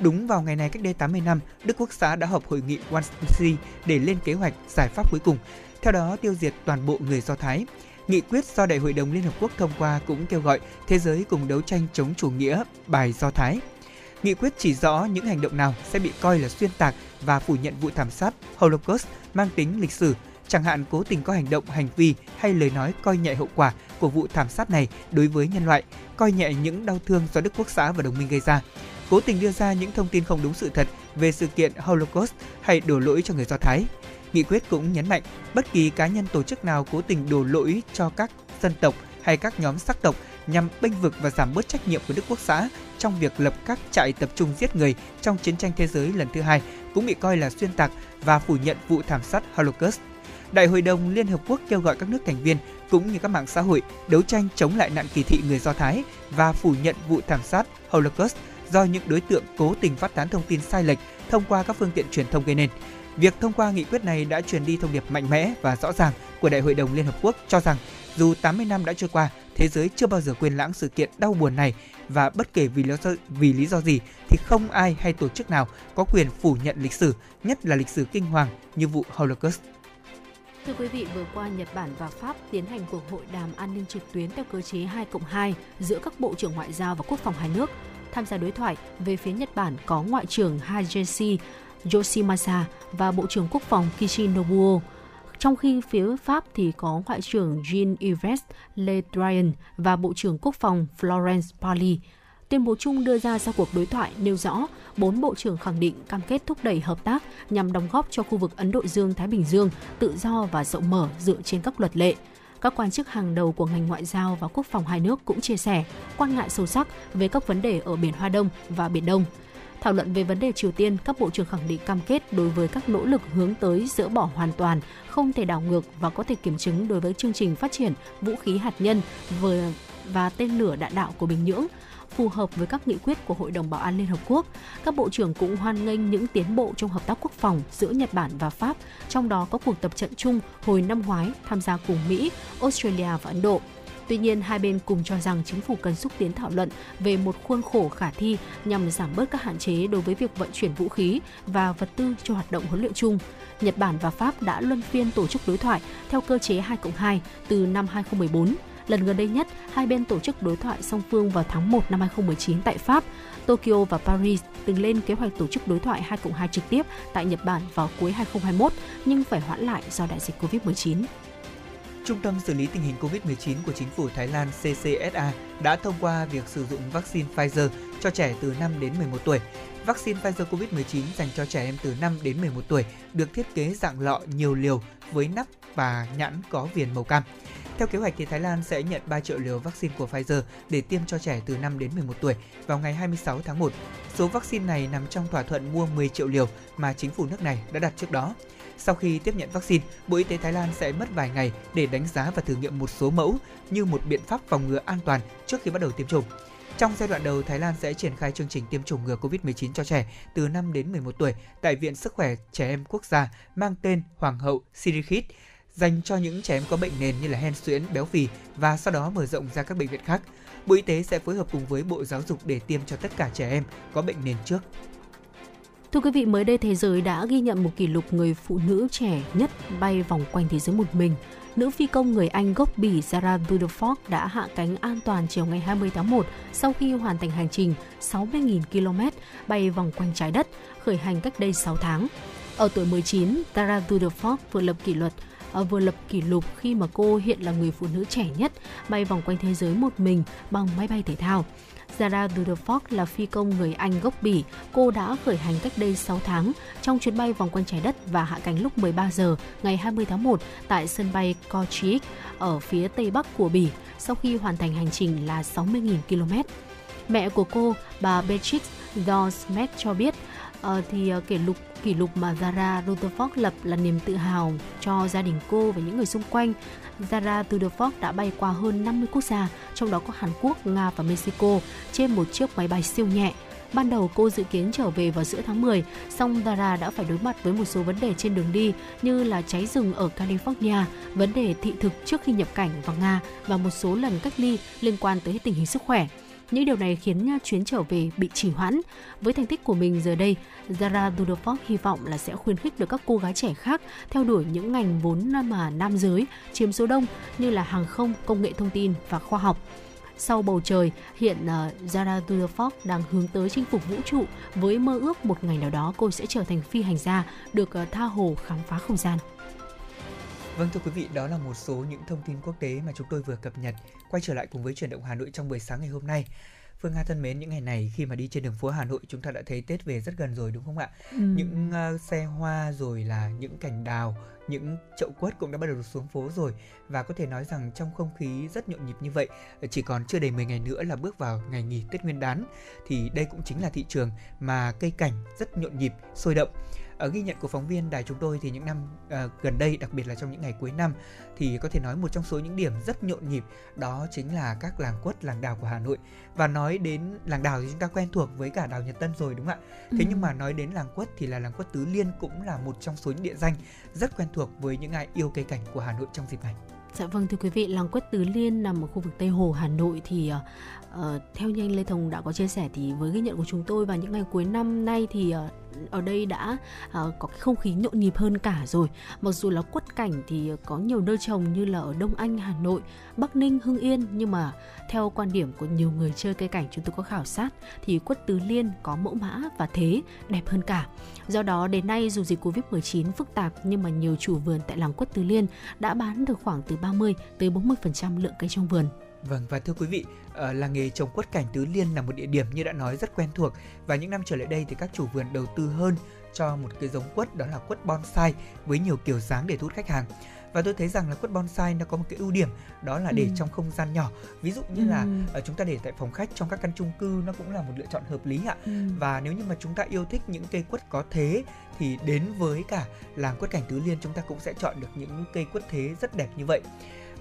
Đúng vào ngày này cách đây tám mươi năm, Đức Quốc xã đã họp hội nghị Wannsee để lên kế hoạch giải pháp cuối cùng, theo đó tiêu diệt toàn bộ người Do Thái. Nghị quyết do Đại hội đồng Liên Hợp Quốc thông qua cũng kêu gọi thế giới cùng đấu tranh chống chủ nghĩa bài Do Thái. Nghị quyết chỉ rõ những hành động nào sẽ bị coi là xuyên tạc và phủ nhận vụ thảm sát Holocaust mang tính lịch sử, chẳng hạn cố tình có hành động, hành vi hay lời nói coi nhẹ hậu quả của vụ thảm sát này đối với nhân loại, coi nhẹ những đau thương do Đức Quốc xã và đồng minh gây ra, cố tình đưa ra những thông tin không đúng sự thật về sự kiện Holocaust hay đổ lỗi cho người Do Thái. Nghị quyết cũng nhấn mạnh bất kỳ cá nhân, tổ chức nào cố tình đổ lỗi cho các dân tộc hay các nhóm sắc tộc nhằm bênh vực và giảm bớt trách nhiệm của Đức Quốc xã trong việc lập các trại tập trung giết người trong chiến tranh thế giới lần thứ hai cũng bị coi là xuyên tạc và phủ nhận vụ thảm sát Holocaust. Đại hội đồng Liên Hợp Quốc kêu gọi các nước thành viên cũng như các mạng xã hội đấu tranh chống lại nạn kỳ thị người Do Thái và phủ nhận vụ thảm sát Holocaust do những đối tượng cố tình phát tán thông tin sai lệch thông qua các phương tiện truyền thông gây nên. Việc thông qua nghị quyết này đã truyền đi thông điệp mạnh mẽ và rõ ràng của Đại hội đồng Liên Hợp Quốc cho rằng dù tám mươi năm đã trôi qua, thế giới chưa bao giờ quên lãng sự kiện đau buồn này và bất kể vì lý do, vì lý do gì thì không ai hay tổ chức nào có quyền phủ nhận lịch sử, nhất là lịch sử kinh hoàng như vụ Holocaust. Thưa quý vị, vừa qua Nhật Bản và Pháp tiến hành cuộc hội đàm an ninh trực tuyến theo cơ chế hai cộng hai giữa các bộ trưởng ngoại giao và quốc phòng hai nước. Tham gia đối thoại, về phía Nhật Bản có Ngoại trưởng Hayashi Yoshimasa và Bộ trưởng Quốc phòng Kishin Nobuo. Trong khi phía Pháp thì có Ngoại trưởng Jean-Yves Le Drian và Bộ trưởng Quốc phòng Florence Parly. Tuyên bố chung đưa ra sau cuộc đối thoại nêu rõ, bốn bộ trưởng khẳng định cam kết thúc đẩy hợp tác nhằm đóng góp cho khu vực Ấn Độ Dương-Thái Bình Dương tự do và rộng mở dựa trên các luật lệ. Các quan chức hàng đầu của ngành ngoại giao và quốc phòng hai nước cũng chia sẻ quan ngại sâu sắc về các vấn đề ở Biển Hoa Đông và Biển Đông. Thảo luận về vấn đề Triều Tiên, các bộ trưởng khẳng định cam kết đối với các nỗ lực hướng tới dỡ bỏ hoàn toàn, không thể đảo ngược và có thể kiểm chứng đối với chương trình phát triển vũ khí hạt nhân và tên lửa đạn đạo của Bình Nhưỡng, phù hợp với các nghị quyết của Hội đồng Bảo an Liên Hợp Quốc. Các bộ trưởng cũng hoan nghênh những tiến bộ trong hợp tác quốc phòng giữa Nhật Bản và Pháp, trong đó có cuộc tập trận chung hồi năm ngoái tham gia cùng Mỹ, Australia và Ấn Độ. Tuy nhiên, hai bên cùng cho rằng chính phủ cần xúc tiến thảo luận về một khuôn khổ khả thi nhằm giảm bớt các hạn chế đối với việc vận chuyển vũ khí và vật tư cho hoạt động huấn luyện chung. Nhật Bản và Pháp đã luân phiên tổ chức đối thoại theo cơ chế hai cộng hai từ năm hai không một bốn. Lần gần đây nhất, hai bên tổ chức đối thoại song phương vào tháng một năm hai không một chín tại Pháp. Tokyo và Paris từng lên kế hoạch tổ chức đối thoại hai cộng hai trực tiếp tại Nhật Bản vào cuối hai không hai mốt, nhưng phải hoãn lại do đại dịch covid mười chín. Trung tâm xử lý tình hình covid mười chín của chính phủ Thái Lan C C S A đã thông qua việc sử dụng vaccine Pfizer cho trẻ từ năm đến mười một tuổi. Vaccine Pfizer covid mười chín dành cho trẻ em từ năm đến mười một tuổi được thiết kế dạng lọ nhiều liều với nắp và nhãn có viền màu cam. Theo kế hoạch thì Thái Lan sẽ nhận ba triệu liều vaccine của Pfizer để tiêm cho trẻ từ năm đến mười một tuổi vào ngày hai mươi sáu tháng một. Số vaccine này nằm trong thỏa thuận mua mười triệu liều mà chính phủ nước này đã đặt trước đó. Sau khi tiếp nhận vaccine, Bộ Y tế Thái Lan sẽ mất vài ngày để đánh giá và thử nghiệm một số mẫu như một biện pháp phòng ngừa an toàn trước khi bắt đầu tiêm chủng. Trong giai đoạn đầu, Thái Lan sẽ triển khai chương trình tiêm chủng ngừa covid mười chín cho trẻ từ năm đến mười một tuổi tại Viện Sức khỏe Trẻ em Quốc gia mang tên Hoàng hậu Sirikit, dành cho những trẻ em có bệnh nền như là hen suyễn, béo phì và sau đó mở rộng ra các bệnh viện khác. Bộ Y tế sẽ phối hợp cùng với Bộ Giáo dục để tiêm cho tất cả trẻ em có bệnh nền trước. Thưa quý vị, mới đây thế giới đã ghi nhận một kỷ lục người phụ nữ trẻ nhất bay vòng quanh thế giới một mình. Nữ phi công người Anh gốc Bỉ Zara Rutherford đã hạ cánh an toàn chiều ngày hai mươi tháng một sau khi hoàn thành hành trình sáu mươi nghìn ki lô mét bay vòng quanh trái đất, khởi hành cách đây sáu tháng. Ở tuổi mười chín, Zara Rutherford vừa lập kỷ lục vừa lập kỷ lục khi mà cô hiện là người phụ nữ trẻ nhất bay vòng quanh thế giới một mình bằng máy bay thể thao. Zara Rutherford là phi công người Anh gốc Bỉ. Cô đã khởi hành cách đây sáu tháng trong chuyến bay vòng quanh trái đất và hạ cánh lúc mười ba giờ ngày hai mươi tháng một tại sân bay Kortrijk ở phía tây bắc của Bỉ sau khi hoàn thành hành trình là sáu mươi nghìn ki lô mét. Mẹ của cô, bà Beatrix Dawson-Smith cho biết ờ, thì kỷ lục kỷ lục mà Zara Rutherford lập là niềm tự hào cho gia đình cô và những người xung quanh. Zara Rutherford đã bay qua hơn năm mươi quốc gia, trong đó có Hàn Quốc, Nga và Mexico, trên một chiếc máy bay siêu nhẹ. Ban đầu cô dự kiến trở về vào giữa tháng mười, song Zara đã phải đối mặt với một số vấn đề trên đường đi như là cháy rừng ở California, vấn đề thị thực trước khi nhập cảnh vào Nga và một số lần cách ly liên quan tới tình hình sức khỏe. Những điều này khiến chuyến trở về bị trì hoãn. Với thành tích của mình giờ đây, Zara Rutherford hy vọng là sẽ khuyến khích được các cô gái trẻ khác theo đuổi những ngành vốn mà nam giới chiếm số đông như là hàng không, công nghệ thông tin và khoa học. Sau bầu trời, hiện uh, Zara Rutherford đang hướng tới chinh phục vũ trụ với mơ ước một ngày nào đó cô sẽ trở thành phi hành gia được uh, tha hồ khám phá không gian. Vâng, thưa quý vị, đó là một số những thông tin quốc tế mà chúng tôi vừa cập nhật. Quay trở lại cùng với Chuyển động Hà Nội trong buổi sáng ngày hôm nay. Phương Nga thân mến, những ngày này khi mà đi trên đường phố Hà Nội chúng ta đã thấy Tết về rất gần rồi đúng không ạ? Ừ. Những uh, xe hoa rồi là những cành đào, những chậu quất cũng đã bắt đầu xuống phố rồi. Và có thể nói rằng trong không khí rất nhộn nhịp như vậy, chỉ còn chưa đầy mười ngày nữa là bước vào ngày nghỉ Tết Nguyên đán. Thì đây cũng chính là thị trường mà cây cảnh rất nhộn nhịp, sôi động. Ở ghi nhận của phóng viên đài chúng tôi thì những năm uh, gần đây, đặc biệt là trong những ngày cuối năm, thì có thể nói một trong số những điểm rất nhộn nhịp đó chính là các làng quất, làng đào của Hà Nội. Và nói đến làng đào thì chúng ta quen thuộc với cả đào Nhật Tân rồi đúng không ạ? Thế ừ. nhưng mà nói đến làng quất thì là làng quất Tứ Liên cũng là một trong số những địa danh rất quen thuộc với những ai yêu cây cảnh của Hà Nội trong dịp này. Dạ vâng, thưa quý vị, làng quất Tứ Liên nằm ở khu vực Tây Hồ, Hà Nội thì uh, theo như anh Lê Thông đã có chia sẻ thì với ghi nhận của chúng tôi vào những ngày cuối năm nay thì uh, ở đây đã uh, có cái không khí nhộn nhịp hơn cả rồi. Mặc dù là quất cảnh thì có nhiều nơi trồng như là ở Đông Anh, Hà Nội, Bắc Ninh, Hưng Yên, nhưng mà theo quan điểm của nhiều người chơi cây cảnh chúng tôi có khảo sát thì quất Tứ Liên có mẫu mã và thế đẹp hơn cả. Do đó đến nay dù dịch covid mười chín phức tạp nhưng mà nhiều chủ vườn tại làng quất Tứ Liên đã bán được khoảng từ ba mươi tới bốn mươi phần trăm lượng cây trong vườn. Vâng, và thưa quý vị, làng nghề trồng quất cảnh Tứ Liên là một địa điểm như đã nói rất quen thuộc, và những năm trở lại đây thì các chủ vườn đầu tư hơn cho một cái giống quất, đó là quất bonsai với nhiều kiểu dáng để thu hút khách hàng. Và tôi thấy rằng là quất bonsai nó có một cái ưu điểm đó là để ừ. trong không gian nhỏ. Ví dụ như ừ. là uh, chúng ta để tại phòng khách trong các căn chung cư, nó cũng là một lựa chọn hợp lý ạ. Ừ. Và nếu như mà chúng ta yêu thích những cây quất có thế thì đến với cả làng quất cảnh Tứ Liên chúng ta cũng sẽ chọn được những cây quất thế rất đẹp như vậy.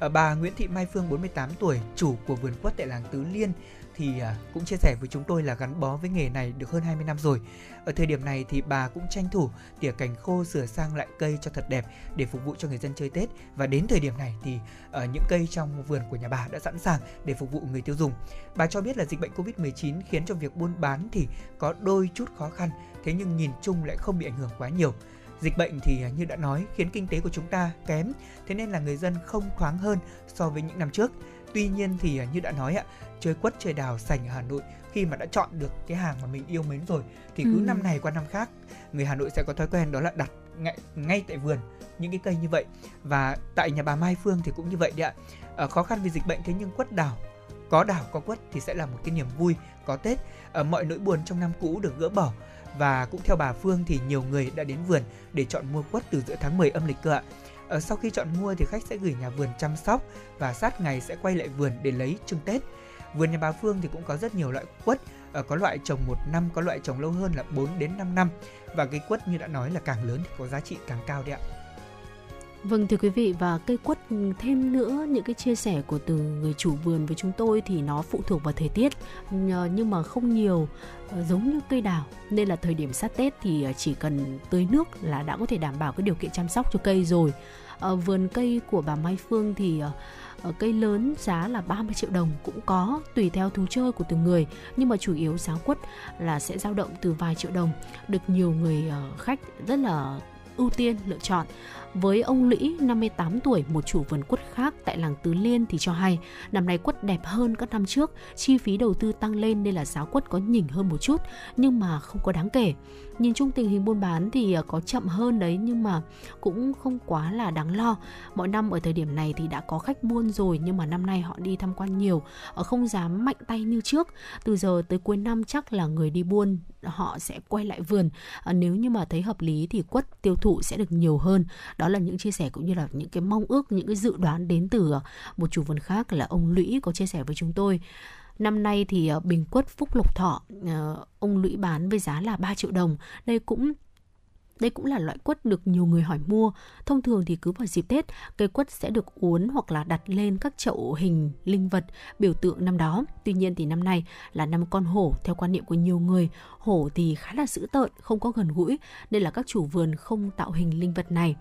Uh, bà Nguyễn Thị Mai Phương, bốn mươi tám tuổi, chủ của vườn quất tại làng Tứ Liên thì uh, cũng chia sẻ với chúng tôi là gắn bó với nghề này được hơn hai mươi năm rồi. Ở thời điểm này thì bà cũng tranh thủ tỉa cành khô, sửa sang lại cây cho thật đẹp để phục vụ cho người dân chơi Tết. Và đến thời điểm này thì uh, những cây trong vườn của nhà bà đã sẵn sàng để phục vụ người tiêu dùng. Bà cho biết là dịch bệnh covid mười chín khiến cho việc buôn bán thì có đôi chút khó khăn, thế nhưng nhìn chung lại không bị ảnh hưởng quá nhiều. Dịch bệnh thì như đã nói khiến kinh tế của chúng ta kém, thế nên là người dân không thoáng hơn so với những năm trước. Tuy nhiên thì như đã nói ạ, chơi quất, chơi đào sành ở Hà Nội khi mà đã chọn được cái hàng mà mình yêu mến rồi thì cứ ừ. năm này qua năm khác người Hà Nội sẽ có thói quen đó là đặt ngay, ngay tại vườn những cái cây như vậy. Và tại nhà bà Mai Phương thì cũng như vậy đấy ạ. À, khó khăn vì dịch bệnh, thế nhưng quất đào, có đào có quất thì sẽ là một cái niềm vui có Tết. À, mọi nỗi buồn trong năm cũ được gỡ bỏ. Và cũng theo bà Phương thì nhiều người đã đến vườn để chọn mua quất từ giữa tháng mười âm lịch cơ ạ. Ở sau khi chọn mua thì khách sẽ gửi nhà vườn chăm sóc và sát ngày sẽ quay lại vườn để lấy trưng Tết. Vườn nhà bà Phương thì cũng có rất nhiều loại quất, có loại trồng một năm, có loại trồng lâu hơn là bốn đến năm năm. Và cái quất như đã nói là càng lớn thì có giá trị càng cao đấy ạ. Vâng, thưa quý vị, và cây quất thêm nữa, những cái chia sẻ của từ người chủ vườn với chúng tôi thì nó phụ thuộc vào thời tiết nhưng mà không nhiều giống như cây đào, nên là thời điểm sát Tết thì chỉ cần tưới nước là đã có thể đảm bảo cái điều kiện chăm sóc cho cây rồi. Ở vườn cây của bà Mai Phương thì cây lớn giá là ba mươi triệu đồng cũng có, tùy theo thú chơi của từng người, nhưng mà chủ yếu giá quất là sẽ dao động từ vài triệu đồng, được nhiều người khách rất là ưu tiên lựa chọn. Với ông Lĩ, năm mươi tám tuổi, một chủ vườn quất khác tại làng Tứ Liên thì cho hay, năm nay quất đẹp hơn các năm trước, chi phí đầu tư tăng lên nên là giá quất có nhỉnh hơn một chút, nhưng mà không có đáng kể. Nhìn chung tình hình buôn bán thì có chậm hơn đấy, nhưng mà cũng không quá là đáng lo. Mọi năm ở thời điểm này thì đã có khách buôn rồi, nhưng mà năm nay họ đi tham quan nhiều, không dám mạnh tay như trước. Từ giờ tới cuối năm chắc là người đi buôn họ sẽ quay lại vườn, nếu như mà thấy hợp lý thì quất tiêu thụ sẽ được nhiều hơn. Đó là những chia sẻ cũng như là những cái mong ước, những cái dự đoán đến từ một chủ vườn khác là ông Lũy có chia sẻ với chúng tôi. Năm nay thì bình quất Phúc Lộc Thọ, ông Lũy bán với giá là ba triệu đồng. Đây cũng Đây cũng là loại quất được nhiều người hỏi mua. Thông thường thì cứ vào dịp Tết, cây quất sẽ được uốn hoặc là đặt lên các chậu hình linh vật, biểu tượng năm đó. Tuy nhiên thì năm nay là năm con hổ. Theo quan niệm của nhiều người, hổ thì khá là dữ tợn, không có gần gũi, nên là các chủ vườn không tạo hình linh vật này.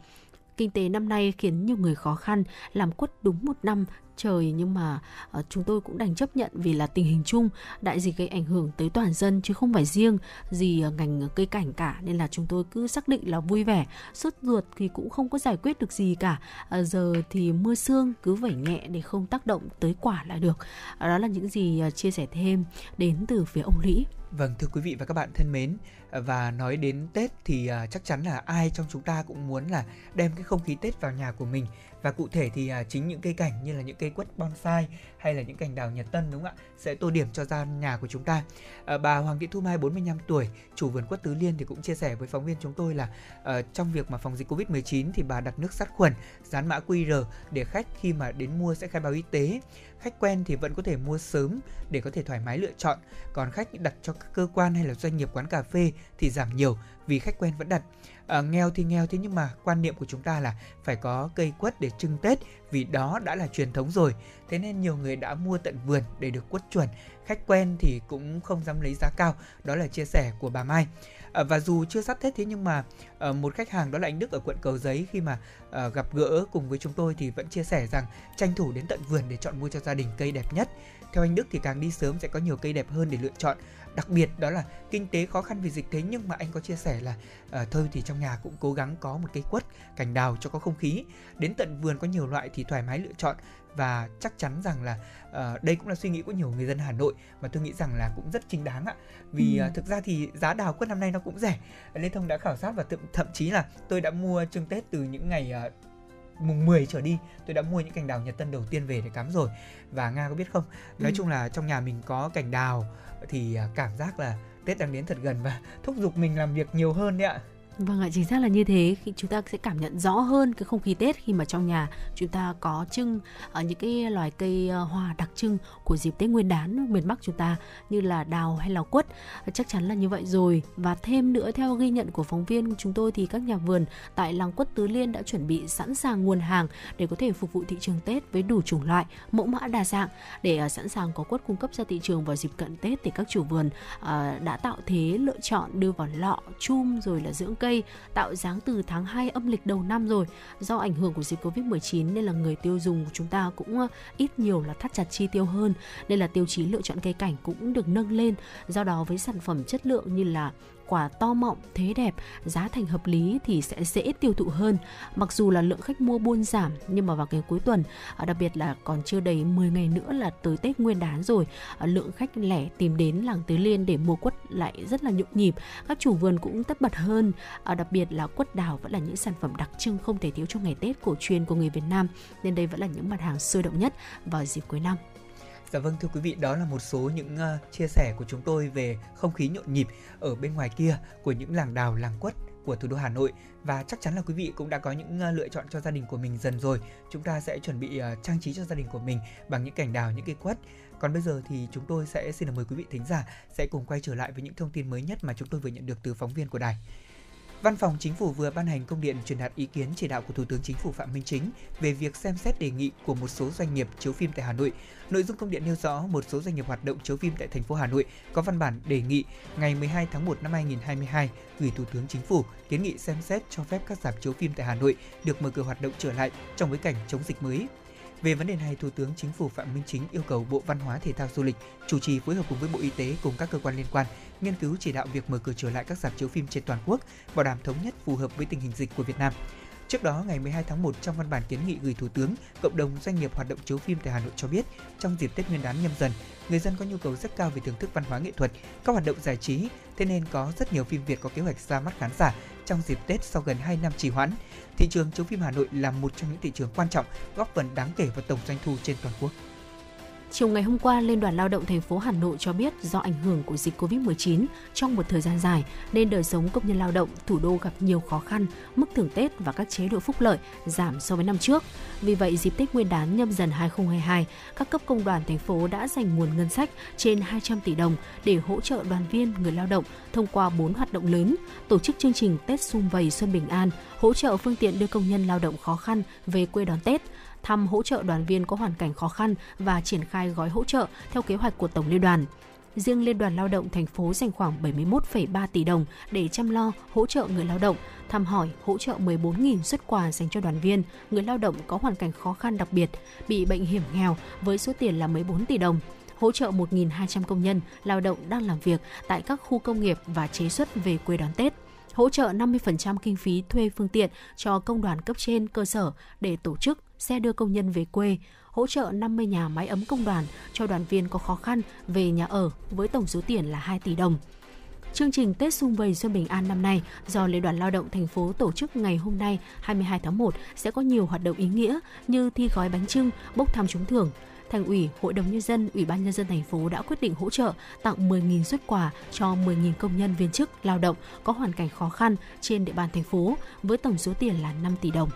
Kinh tế năm nay khiến nhiều người khó khăn, làm quất đúng một năm trời, nhưng mà uh, chúng tôi cũng đành chấp nhận vì là tình hình chung, đại dịch gây ảnh hưởng tới toàn dân chứ không phải riêng gì uh, ngành cây cảnh cả, nên là chúng tôi cứ xác định là vui vẻ. Sốt ruột thì cũng không có giải quyết được gì cả, uh, giờ thì mưa sương cứ vẩy nhẹ để không tác động tới quả là được. Uh, đó là những gì uh, chia sẻ thêm đến từ phía ông Lĩ. Vâng, thưa quý vị và các bạn thân mến, và nói đến Tết thì uh, chắc chắn là ai trong chúng ta cũng muốn là đem cái không khí Tết vào nhà của mình. Và cụ thể thì à, chính những cây cảnh như là những cây quất bonsai hay là những cành đào Nhật Tân, đúng không ạ, sẽ tô điểm cho gian nhà của chúng ta. À, bà Hoàng Thị Thu Mai, bốn mươi lăm tuổi, chủ vườn quất Tứ Liên thì cũng chia sẻ với phóng viên chúng tôi là à, trong việc mà phòng dịch covid mười chín thì bà đặt nước sát khuẩn, dán mã quy rờ để khách khi mà đến mua sẽ khai báo y tế. Khách quen thì vẫn có thể mua sớm để có thể thoải mái lựa chọn, còn khách đặt cho các cơ quan hay là doanh nghiệp, quán cà phê thì giảm nhiều vì khách quen vẫn đặt. À, nghèo thì nghèo thế nhưng mà quan niệm của chúng ta là phải có cây quất để trưng Tết vì đó đã là truyền thống rồi. Thế nên nhiều người đã mua tận vườn để được quất chuẩn. Khách quen thì cũng không dám lấy giá cao. Đó là chia sẻ của bà Mai. À, và dù chưa sắp Tết thế nhưng mà à, một khách hàng đó là anh Đức ở quận Cầu Giấy khi mà à, gặp gỡ cùng với chúng tôi thì vẫn chia sẻ rằng tranh thủ đến tận vườn để chọn mua cho gia đình cây đẹp nhất. Theo anh Đức thì càng đi sớm sẽ có nhiều cây đẹp hơn để lựa chọn. Đặc biệt đó là kinh tế khó khăn vì dịch, thế nhưng mà anh có chia sẻ là à, thôi thì trong nhà cũng cố gắng có một cây quất, cành đào cho có không khí. Đến tận vườn có nhiều loại thì thoải mái lựa chọn. Và chắc chắn rằng là uh, đây cũng là suy nghĩ của nhiều người dân Hà Nội mà tôi nghĩ rằng là cũng rất chính đáng ạ. Vì ừ. uh, thực ra thì giá đào quất năm nay nó cũng rẻ. Lê Thông đã khảo sát và thậm, thậm chí là tôi đã mua trưng Tết từ những ngày uh, mùng mười trở đi. Tôi đã mua những cành đào Nhật Tân đầu tiên về để cắm rồi. Và Nga có biết không, nói ừ. chung là trong nhà mình có cành đào thì uh, cảm giác là Tết đang đến thật gần và thúc giục mình làm việc nhiều hơn đấy ạ. Vâng ạ, chính xác là như thế. Khi chúng ta sẽ cảm nhận rõ hơn cái không khí Tết khi mà trong nhà chúng ta có trưng ở những cái loài cây hoa đặc trưng của dịp Tết Nguyên đán miền Bắc chúng ta như là đào hay là quất, chắc chắn là như vậy rồi. Và thêm nữa, theo ghi nhận của phóng viên chúng tôi thì các nhà vườn tại làng quất Tứ Liên đã chuẩn bị sẵn sàng nguồn hàng để có thể phục vụ thị trường Tết với đủ chủng loại, mẫu mã đa dạng để sẵn sàng có quất cung cấp ra thị trường vào dịp cận Tết. Thì các chủ vườn đã tạo thế lựa chọn đưa vào lọ, chum rồi là dưỡng cây, tạo dáng từ tháng hai âm lịch đầu năm rồi. Do ảnh hưởng của dịch covid mười chín nên là người tiêu dùng của chúng ta cũng ít nhiều là thắt chặt chi tiêu hơn, nên là tiêu chí lựa chọn cây cảnh cũng được nâng lên. Do đó với sản phẩm chất lượng như là quả to mọng, thế đẹp, giá thành hợp lý thì sẽ dễ tiêu thụ hơn. Mặc dù là lượng khách mua buôn giảm nhưng mà vào cái cuối tuần, đặc biệt là còn chưa đầy mười ngày nữa là tới Tết Nguyên đán rồi, lượng khách lẻ tìm đến làng Tứ Liên để mua quất lại rất là nhộn nhịp. Các chủ vườn cũng tất bật hơn, đặc biệt là quất đào vẫn là những sản phẩm đặc trưng không thể thiếu trong ngày Tết cổ truyền của người Việt Nam, nên đây vẫn là những mặt hàng sôi động nhất vào dịp cuối năm. Dạ vâng, thưa quý vị, đó là một số những uh, chia sẻ của chúng tôi về không khí nhộn nhịp ở bên ngoài kia của những làng đào, làng quất của thủ đô Hà Nội. Và chắc chắn là quý vị cũng đã có những uh, lựa chọn cho gia đình của mình dần rồi. Chúng ta sẽ chuẩn bị uh, trang trí cho gia đình của mình bằng những cành đào, những cây quất. Còn bây giờ thì chúng tôi sẽ xin mời quý vị thính giả sẽ cùng quay trở lại với những thông tin mới nhất mà chúng tôi vừa nhận được từ phóng viên của đài. Văn phòng Chính phủ vừa ban hành công điện truyền đạt ý kiến chỉ đạo của Thủ tướng Chính phủ Phạm Minh Chính về việc xem xét đề nghị của một số doanh nghiệp chiếu phim tại Hà Nội. Nội dung công điện nêu rõ một số doanh nghiệp hoạt động chiếu phim tại thành phố Hà Nội có văn bản đề nghị ngày mười hai tháng một năm hai nghìn không trăm hai mươi hai gửi Thủ tướng Chính phủ kiến nghị xem xét cho phép các rạp chiếu phim tại Hà Nội được mở cửa hoạt động trở lại trong bối cảnh chống dịch mới. Về vấn đề này, Thủ tướng Chính phủ Phạm Minh Chính yêu cầu Bộ Văn hóa Thể thao Du lịch chủ trì phối hợp cùng với Bộ Y tế cùng các cơ quan liên quan nghiên cứu chỉ đạo việc mở cửa trở lại các rạp chiếu phim trên toàn quốc, bảo đảm thống nhất phù hợp với tình hình dịch của Việt Nam. Trước đó, ngày mười hai tháng một, trong văn bản kiến nghị gửi Thủ tướng, cộng đồng doanh nghiệp hoạt động chiếu phim tại Hà Nội cho biết, trong dịp Tết Nguyên đán Nhâm Dần, người dân có nhu cầu rất cao về thưởng thức văn hóa nghệ thuật, các hoạt động giải trí, thế nên có rất nhiều phim Việt có kế hoạch ra mắt khán giả trong dịp Tết sau gần hai năm trì hoãn. Thị trường chiếu phim Hà Nội là một trong những thị trường quan trọng, góp phần đáng kể vào tổng doanh thu trên toàn quốc. Chiều ngày hôm qua, Liên đoàn Lao động thành phố Hà Nội cho biết do ảnh hưởng của dịch cô vít mười chín trong một thời gian dài nên đời sống công nhân lao động thủ đô gặp nhiều khó khăn, mức thưởng Tết và các chế độ phúc lợi giảm so với năm trước. Vì vậy, dịp Tết Nguyên đán Nhâm Dần hai không hai hai, các cấp công đoàn thành phố đã dành nguồn ngân sách trên hai trăm tỷ đồng để hỗ trợ đoàn viên người lao động thông qua bốn hoạt động lớn, tổ chức chương trình Tết Sum Vầy Xuân Bình An, hỗ trợ phương tiện đưa công nhân lao động khó khăn về quê đón Tết, thăm hỗ trợ đoàn viên có hoàn cảnh khó khăn và triển khai gói hỗ trợ theo kế hoạch của Tổng Liên đoàn. Riêng Liên đoàn Lao động thành phố dành khoảng bảy mươi mốt phẩy ba tỷ đồng để chăm lo hỗ trợ người lao động, thăm hỏi hỗ trợ mười bốn nghìn suất quà dành cho đoàn viên, người lao động có hoàn cảnh khó khăn đặc biệt, bị bệnh hiểm nghèo với số tiền là mười bốn tỷ đồng, hỗ trợ một nghìn hai trăm công nhân lao động đang làm việc tại các khu công nghiệp và chế xuất về quê đón Tết, hỗ trợ năm mươi phần trăm kinh phí thuê phương tiện cho công đoàn cấp trên cơ sở để tổ chức xe đưa công nhân về quê, hỗ trợ năm mươi nhà máy ấm công đoàn cho đoàn viên có khó khăn về nhà ở với tổng số tiền là hai tỷ đồng. Chương trình Tết Sum Vầy Xuân Bình An năm nay do Liên đoàn Lao động thành phố tổ chức ngày hôm nay hai mươi hai tháng một sẽ có nhiều hoạt động ý nghĩa như thi gói bánh chưng, bốc thăm trúng thưởng. Thành ủy, Hội đồng Nhân dân, Ủy ban Nhân dân thành phố đã quyết định hỗ trợ tặng mười nghìn suất quà cho mười nghìn công nhân viên chức lao động có hoàn cảnh khó khăn trên địa bàn thành phố với tổng số tiền là năm tỷ đồng.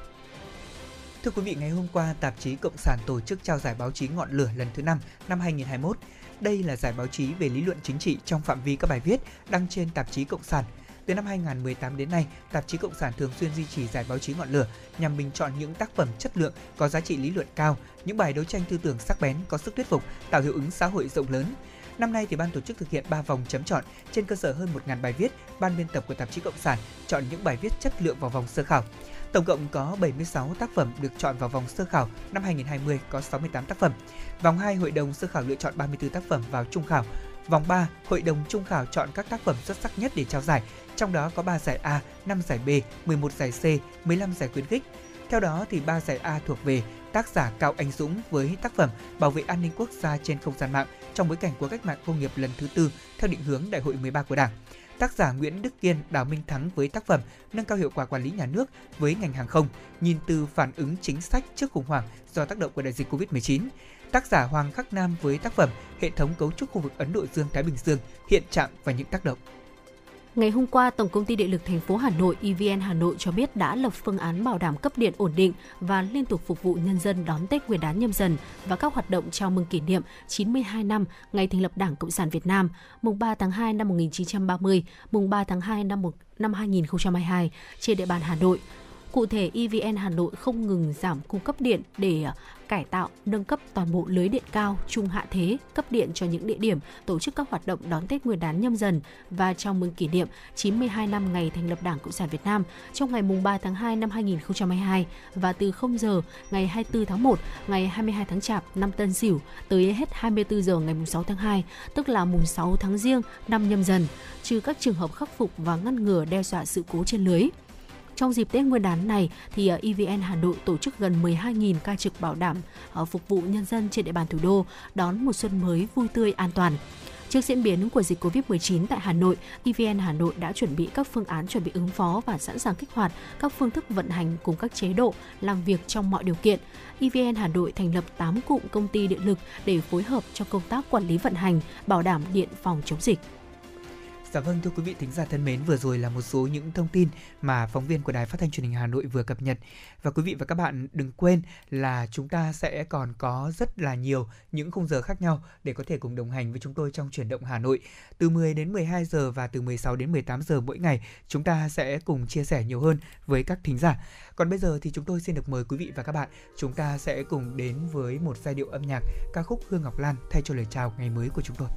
Thưa quý vị, ngày hôm qua, Tạp chí Cộng sản tổ chức trao giải báo chí Ngọn Lửa lần thứ năm năm hai không hai mốt. Đây là giải báo chí về lý luận chính trị trong phạm vi các bài viết đăng trên Tạp chí Cộng sản. Từ năm hai không một tám đến nay, Tạp chí Cộng sản thường xuyên duy trì giải báo chí Ngọn Lửa nhằm bình chọn những tác phẩm chất lượng, có giá trị lý luận cao, những bài đấu tranh tư tưởng sắc bén, có sức thuyết phục, tạo hiệu ứng xã hội rộng lớn. Năm nay thì ban tổ chức thực hiện ba vòng chấm chọn trên cơ sở hơn một nghìn bài viết. Ban biên tập của Tạp chí Cộng sản chọn những bài viết chất lượng vào vòng sơ khảo. Tổng cộng có bảy mươi sáu tác phẩm được chọn vào vòng sơ khảo, năm hai không hai không có sáu mươi tám tác phẩm. Vòng hai, Hội đồng sơ khảo lựa chọn ba mươi tư tác phẩm vào trung khảo. Vòng ba, Hội đồng trung khảo chọn các tác phẩm xuất sắc nhất để trao giải, trong đó có ba giải A, năm giải B, mười một giải C, mười lăm giải khuyến khích. Theo đó, thì ba giải A thuộc về tác giả Cao Anh Dũng với tác phẩm Bảo vệ an ninh quốc gia trên không gian mạng trong bối cảnh của cách mạng công nghiệp lần thứ tư theo định hướng Đại hội mười ba của Đảng. Tác giả Nguyễn Đức Kiên, Đào Minh Thắng với tác phẩm Nâng cao hiệu quả quản lý nhà nước với ngành hàng không, nhìn từ phản ứng chính sách trước khủng hoảng do tác động của đại dịch cô vít mười chín. Tác giả Hoàng Khắc Nam với tác phẩm Hệ thống cấu trúc khu vực Ấn Độ Dương-Thái Bình Dương, hiện trạng và những tác động. Ngày hôm qua, Tổng công ty Điện lực thành phố Hà Nội E V N Hà Nội cho biết đã lập phương án bảo đảm cấp điện ổn định và liên tục phục vụ nhân dân đón Tết Nguyên đán Nhâm Dần và các hoạt động chào mừng kỷ niệm chín mươi hai năm ngày thành lập Đảng Cộng sản Việt Nam, mùng ba tháng hai năm một nghìn chín trăm ba mươi, mùng ba tháng hai năm hai không hai hai trên địa bàn Hà Nội. Cụ thể, E V N Hà Nội không ngừng giảm cung cấp điện để cải tạo, nâng cấp toàn bộ lưới điện cao, trung hạ thế, cấp điện cho những địa điểm tổ chức các hoạt động đón Tết Nguyên đán Nhâm Dần và chào mừng kỷ niệm chín mươi hai năm ngày thành lập Đảng Cộng sản Việt Nam trong ngày ba tháng hai năm hai không hai hai và từ không giờ ngày hai mươi tư tháng một, ngày hai mươi hai tháng Chạp năm Tân Sửu tới hết hai mươi tư giờ ngày sáu tháng hai, tức là mùng sáu tháng Giêng năm Nhâm Dần, trừ các trường hợp khắc phục và ngăn ngừa đe dọa sự cố trên lưới. Trong dịp Tết Nguyên đán này, thì E V N Hà Nội tổ chức gần mười hai nghìn ca trực bảo đảm phục vụ nhân dân trên địa bàn thủ đô đón một xuân mới vui tươi an toàn. Trước diễn biến của dịch cô vít mười chín tại Hà Nội, E V N Hà Nội đã chuẩn bị các phương án chuẩn bị ứng phó và sẵn sàng kích hoạt các phương thức vận hành cùng các chế độ làm việc trong mọi điều kiện. e vê en Hà Nội thành lập tám cụm công ty điện lực để phối hợp cho công tác quản lý vận hành, bảo đảm điện phòng chống dịch. Dạ vâng, thưa quý vị thính giả thân mến, vừa rồi là một số những thông tin mà phóng viên của Đài Phát thanh Truyền hình Hà Nội vừa cập nhật. Và quý vị và các bạn đừng quên là chúng ta sẽ còn có rất là nhiều những khung giờ khác nhau để có thể cùng đồng hành với chúng tôi trong Chuyển động Hà Nội. Từ mười đến mười hai giờ và từ mười sáu đến mười tám giờ mỗi ngày, chúng ta sẽ cùng chia sẻ nhiều hơn với các thính giả. Còn bây giờ thì chúng tôi xin được mời quý vị và các bạn, chúng ta sẽ cùng đến với một giai điệu âm nhạc, ca khúc Hương Ngọc Lan thay cho lời chào ngày mới của chúng tôi.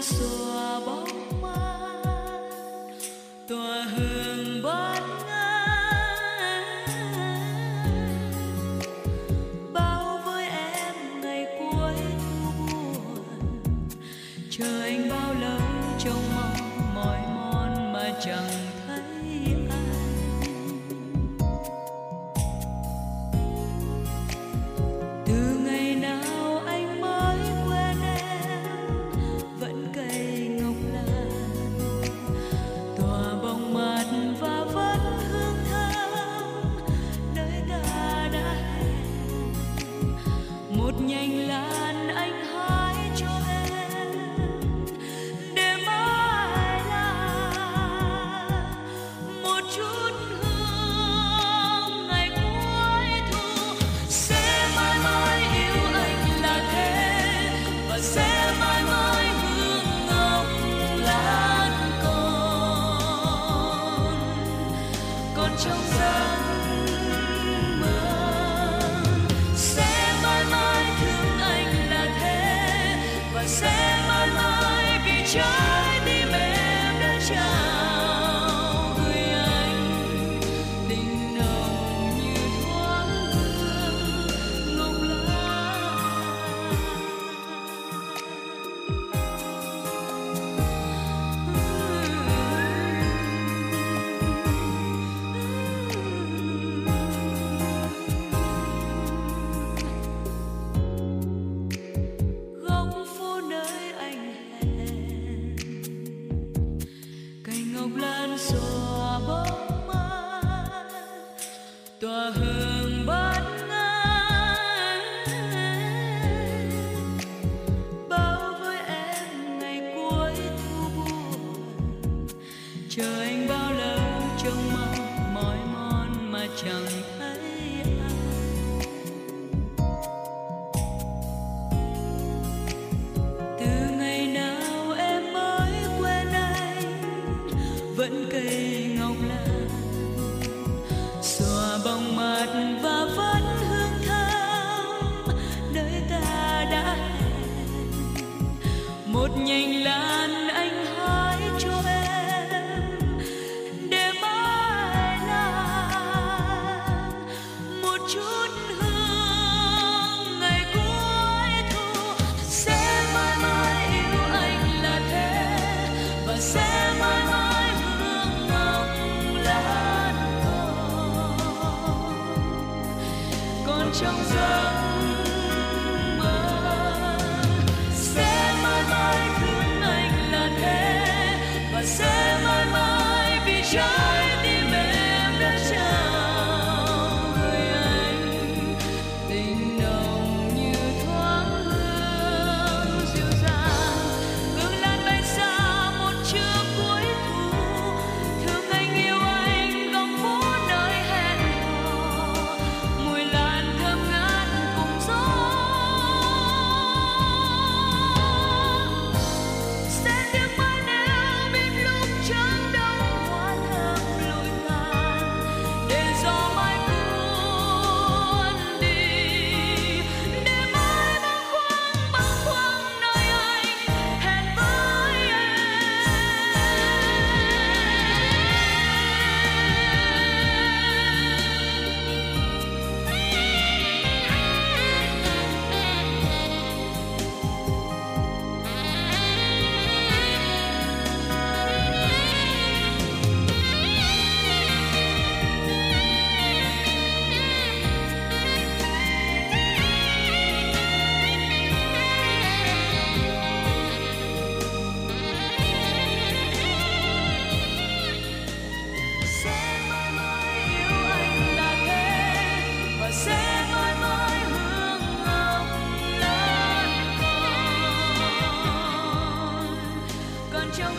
trong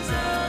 giờ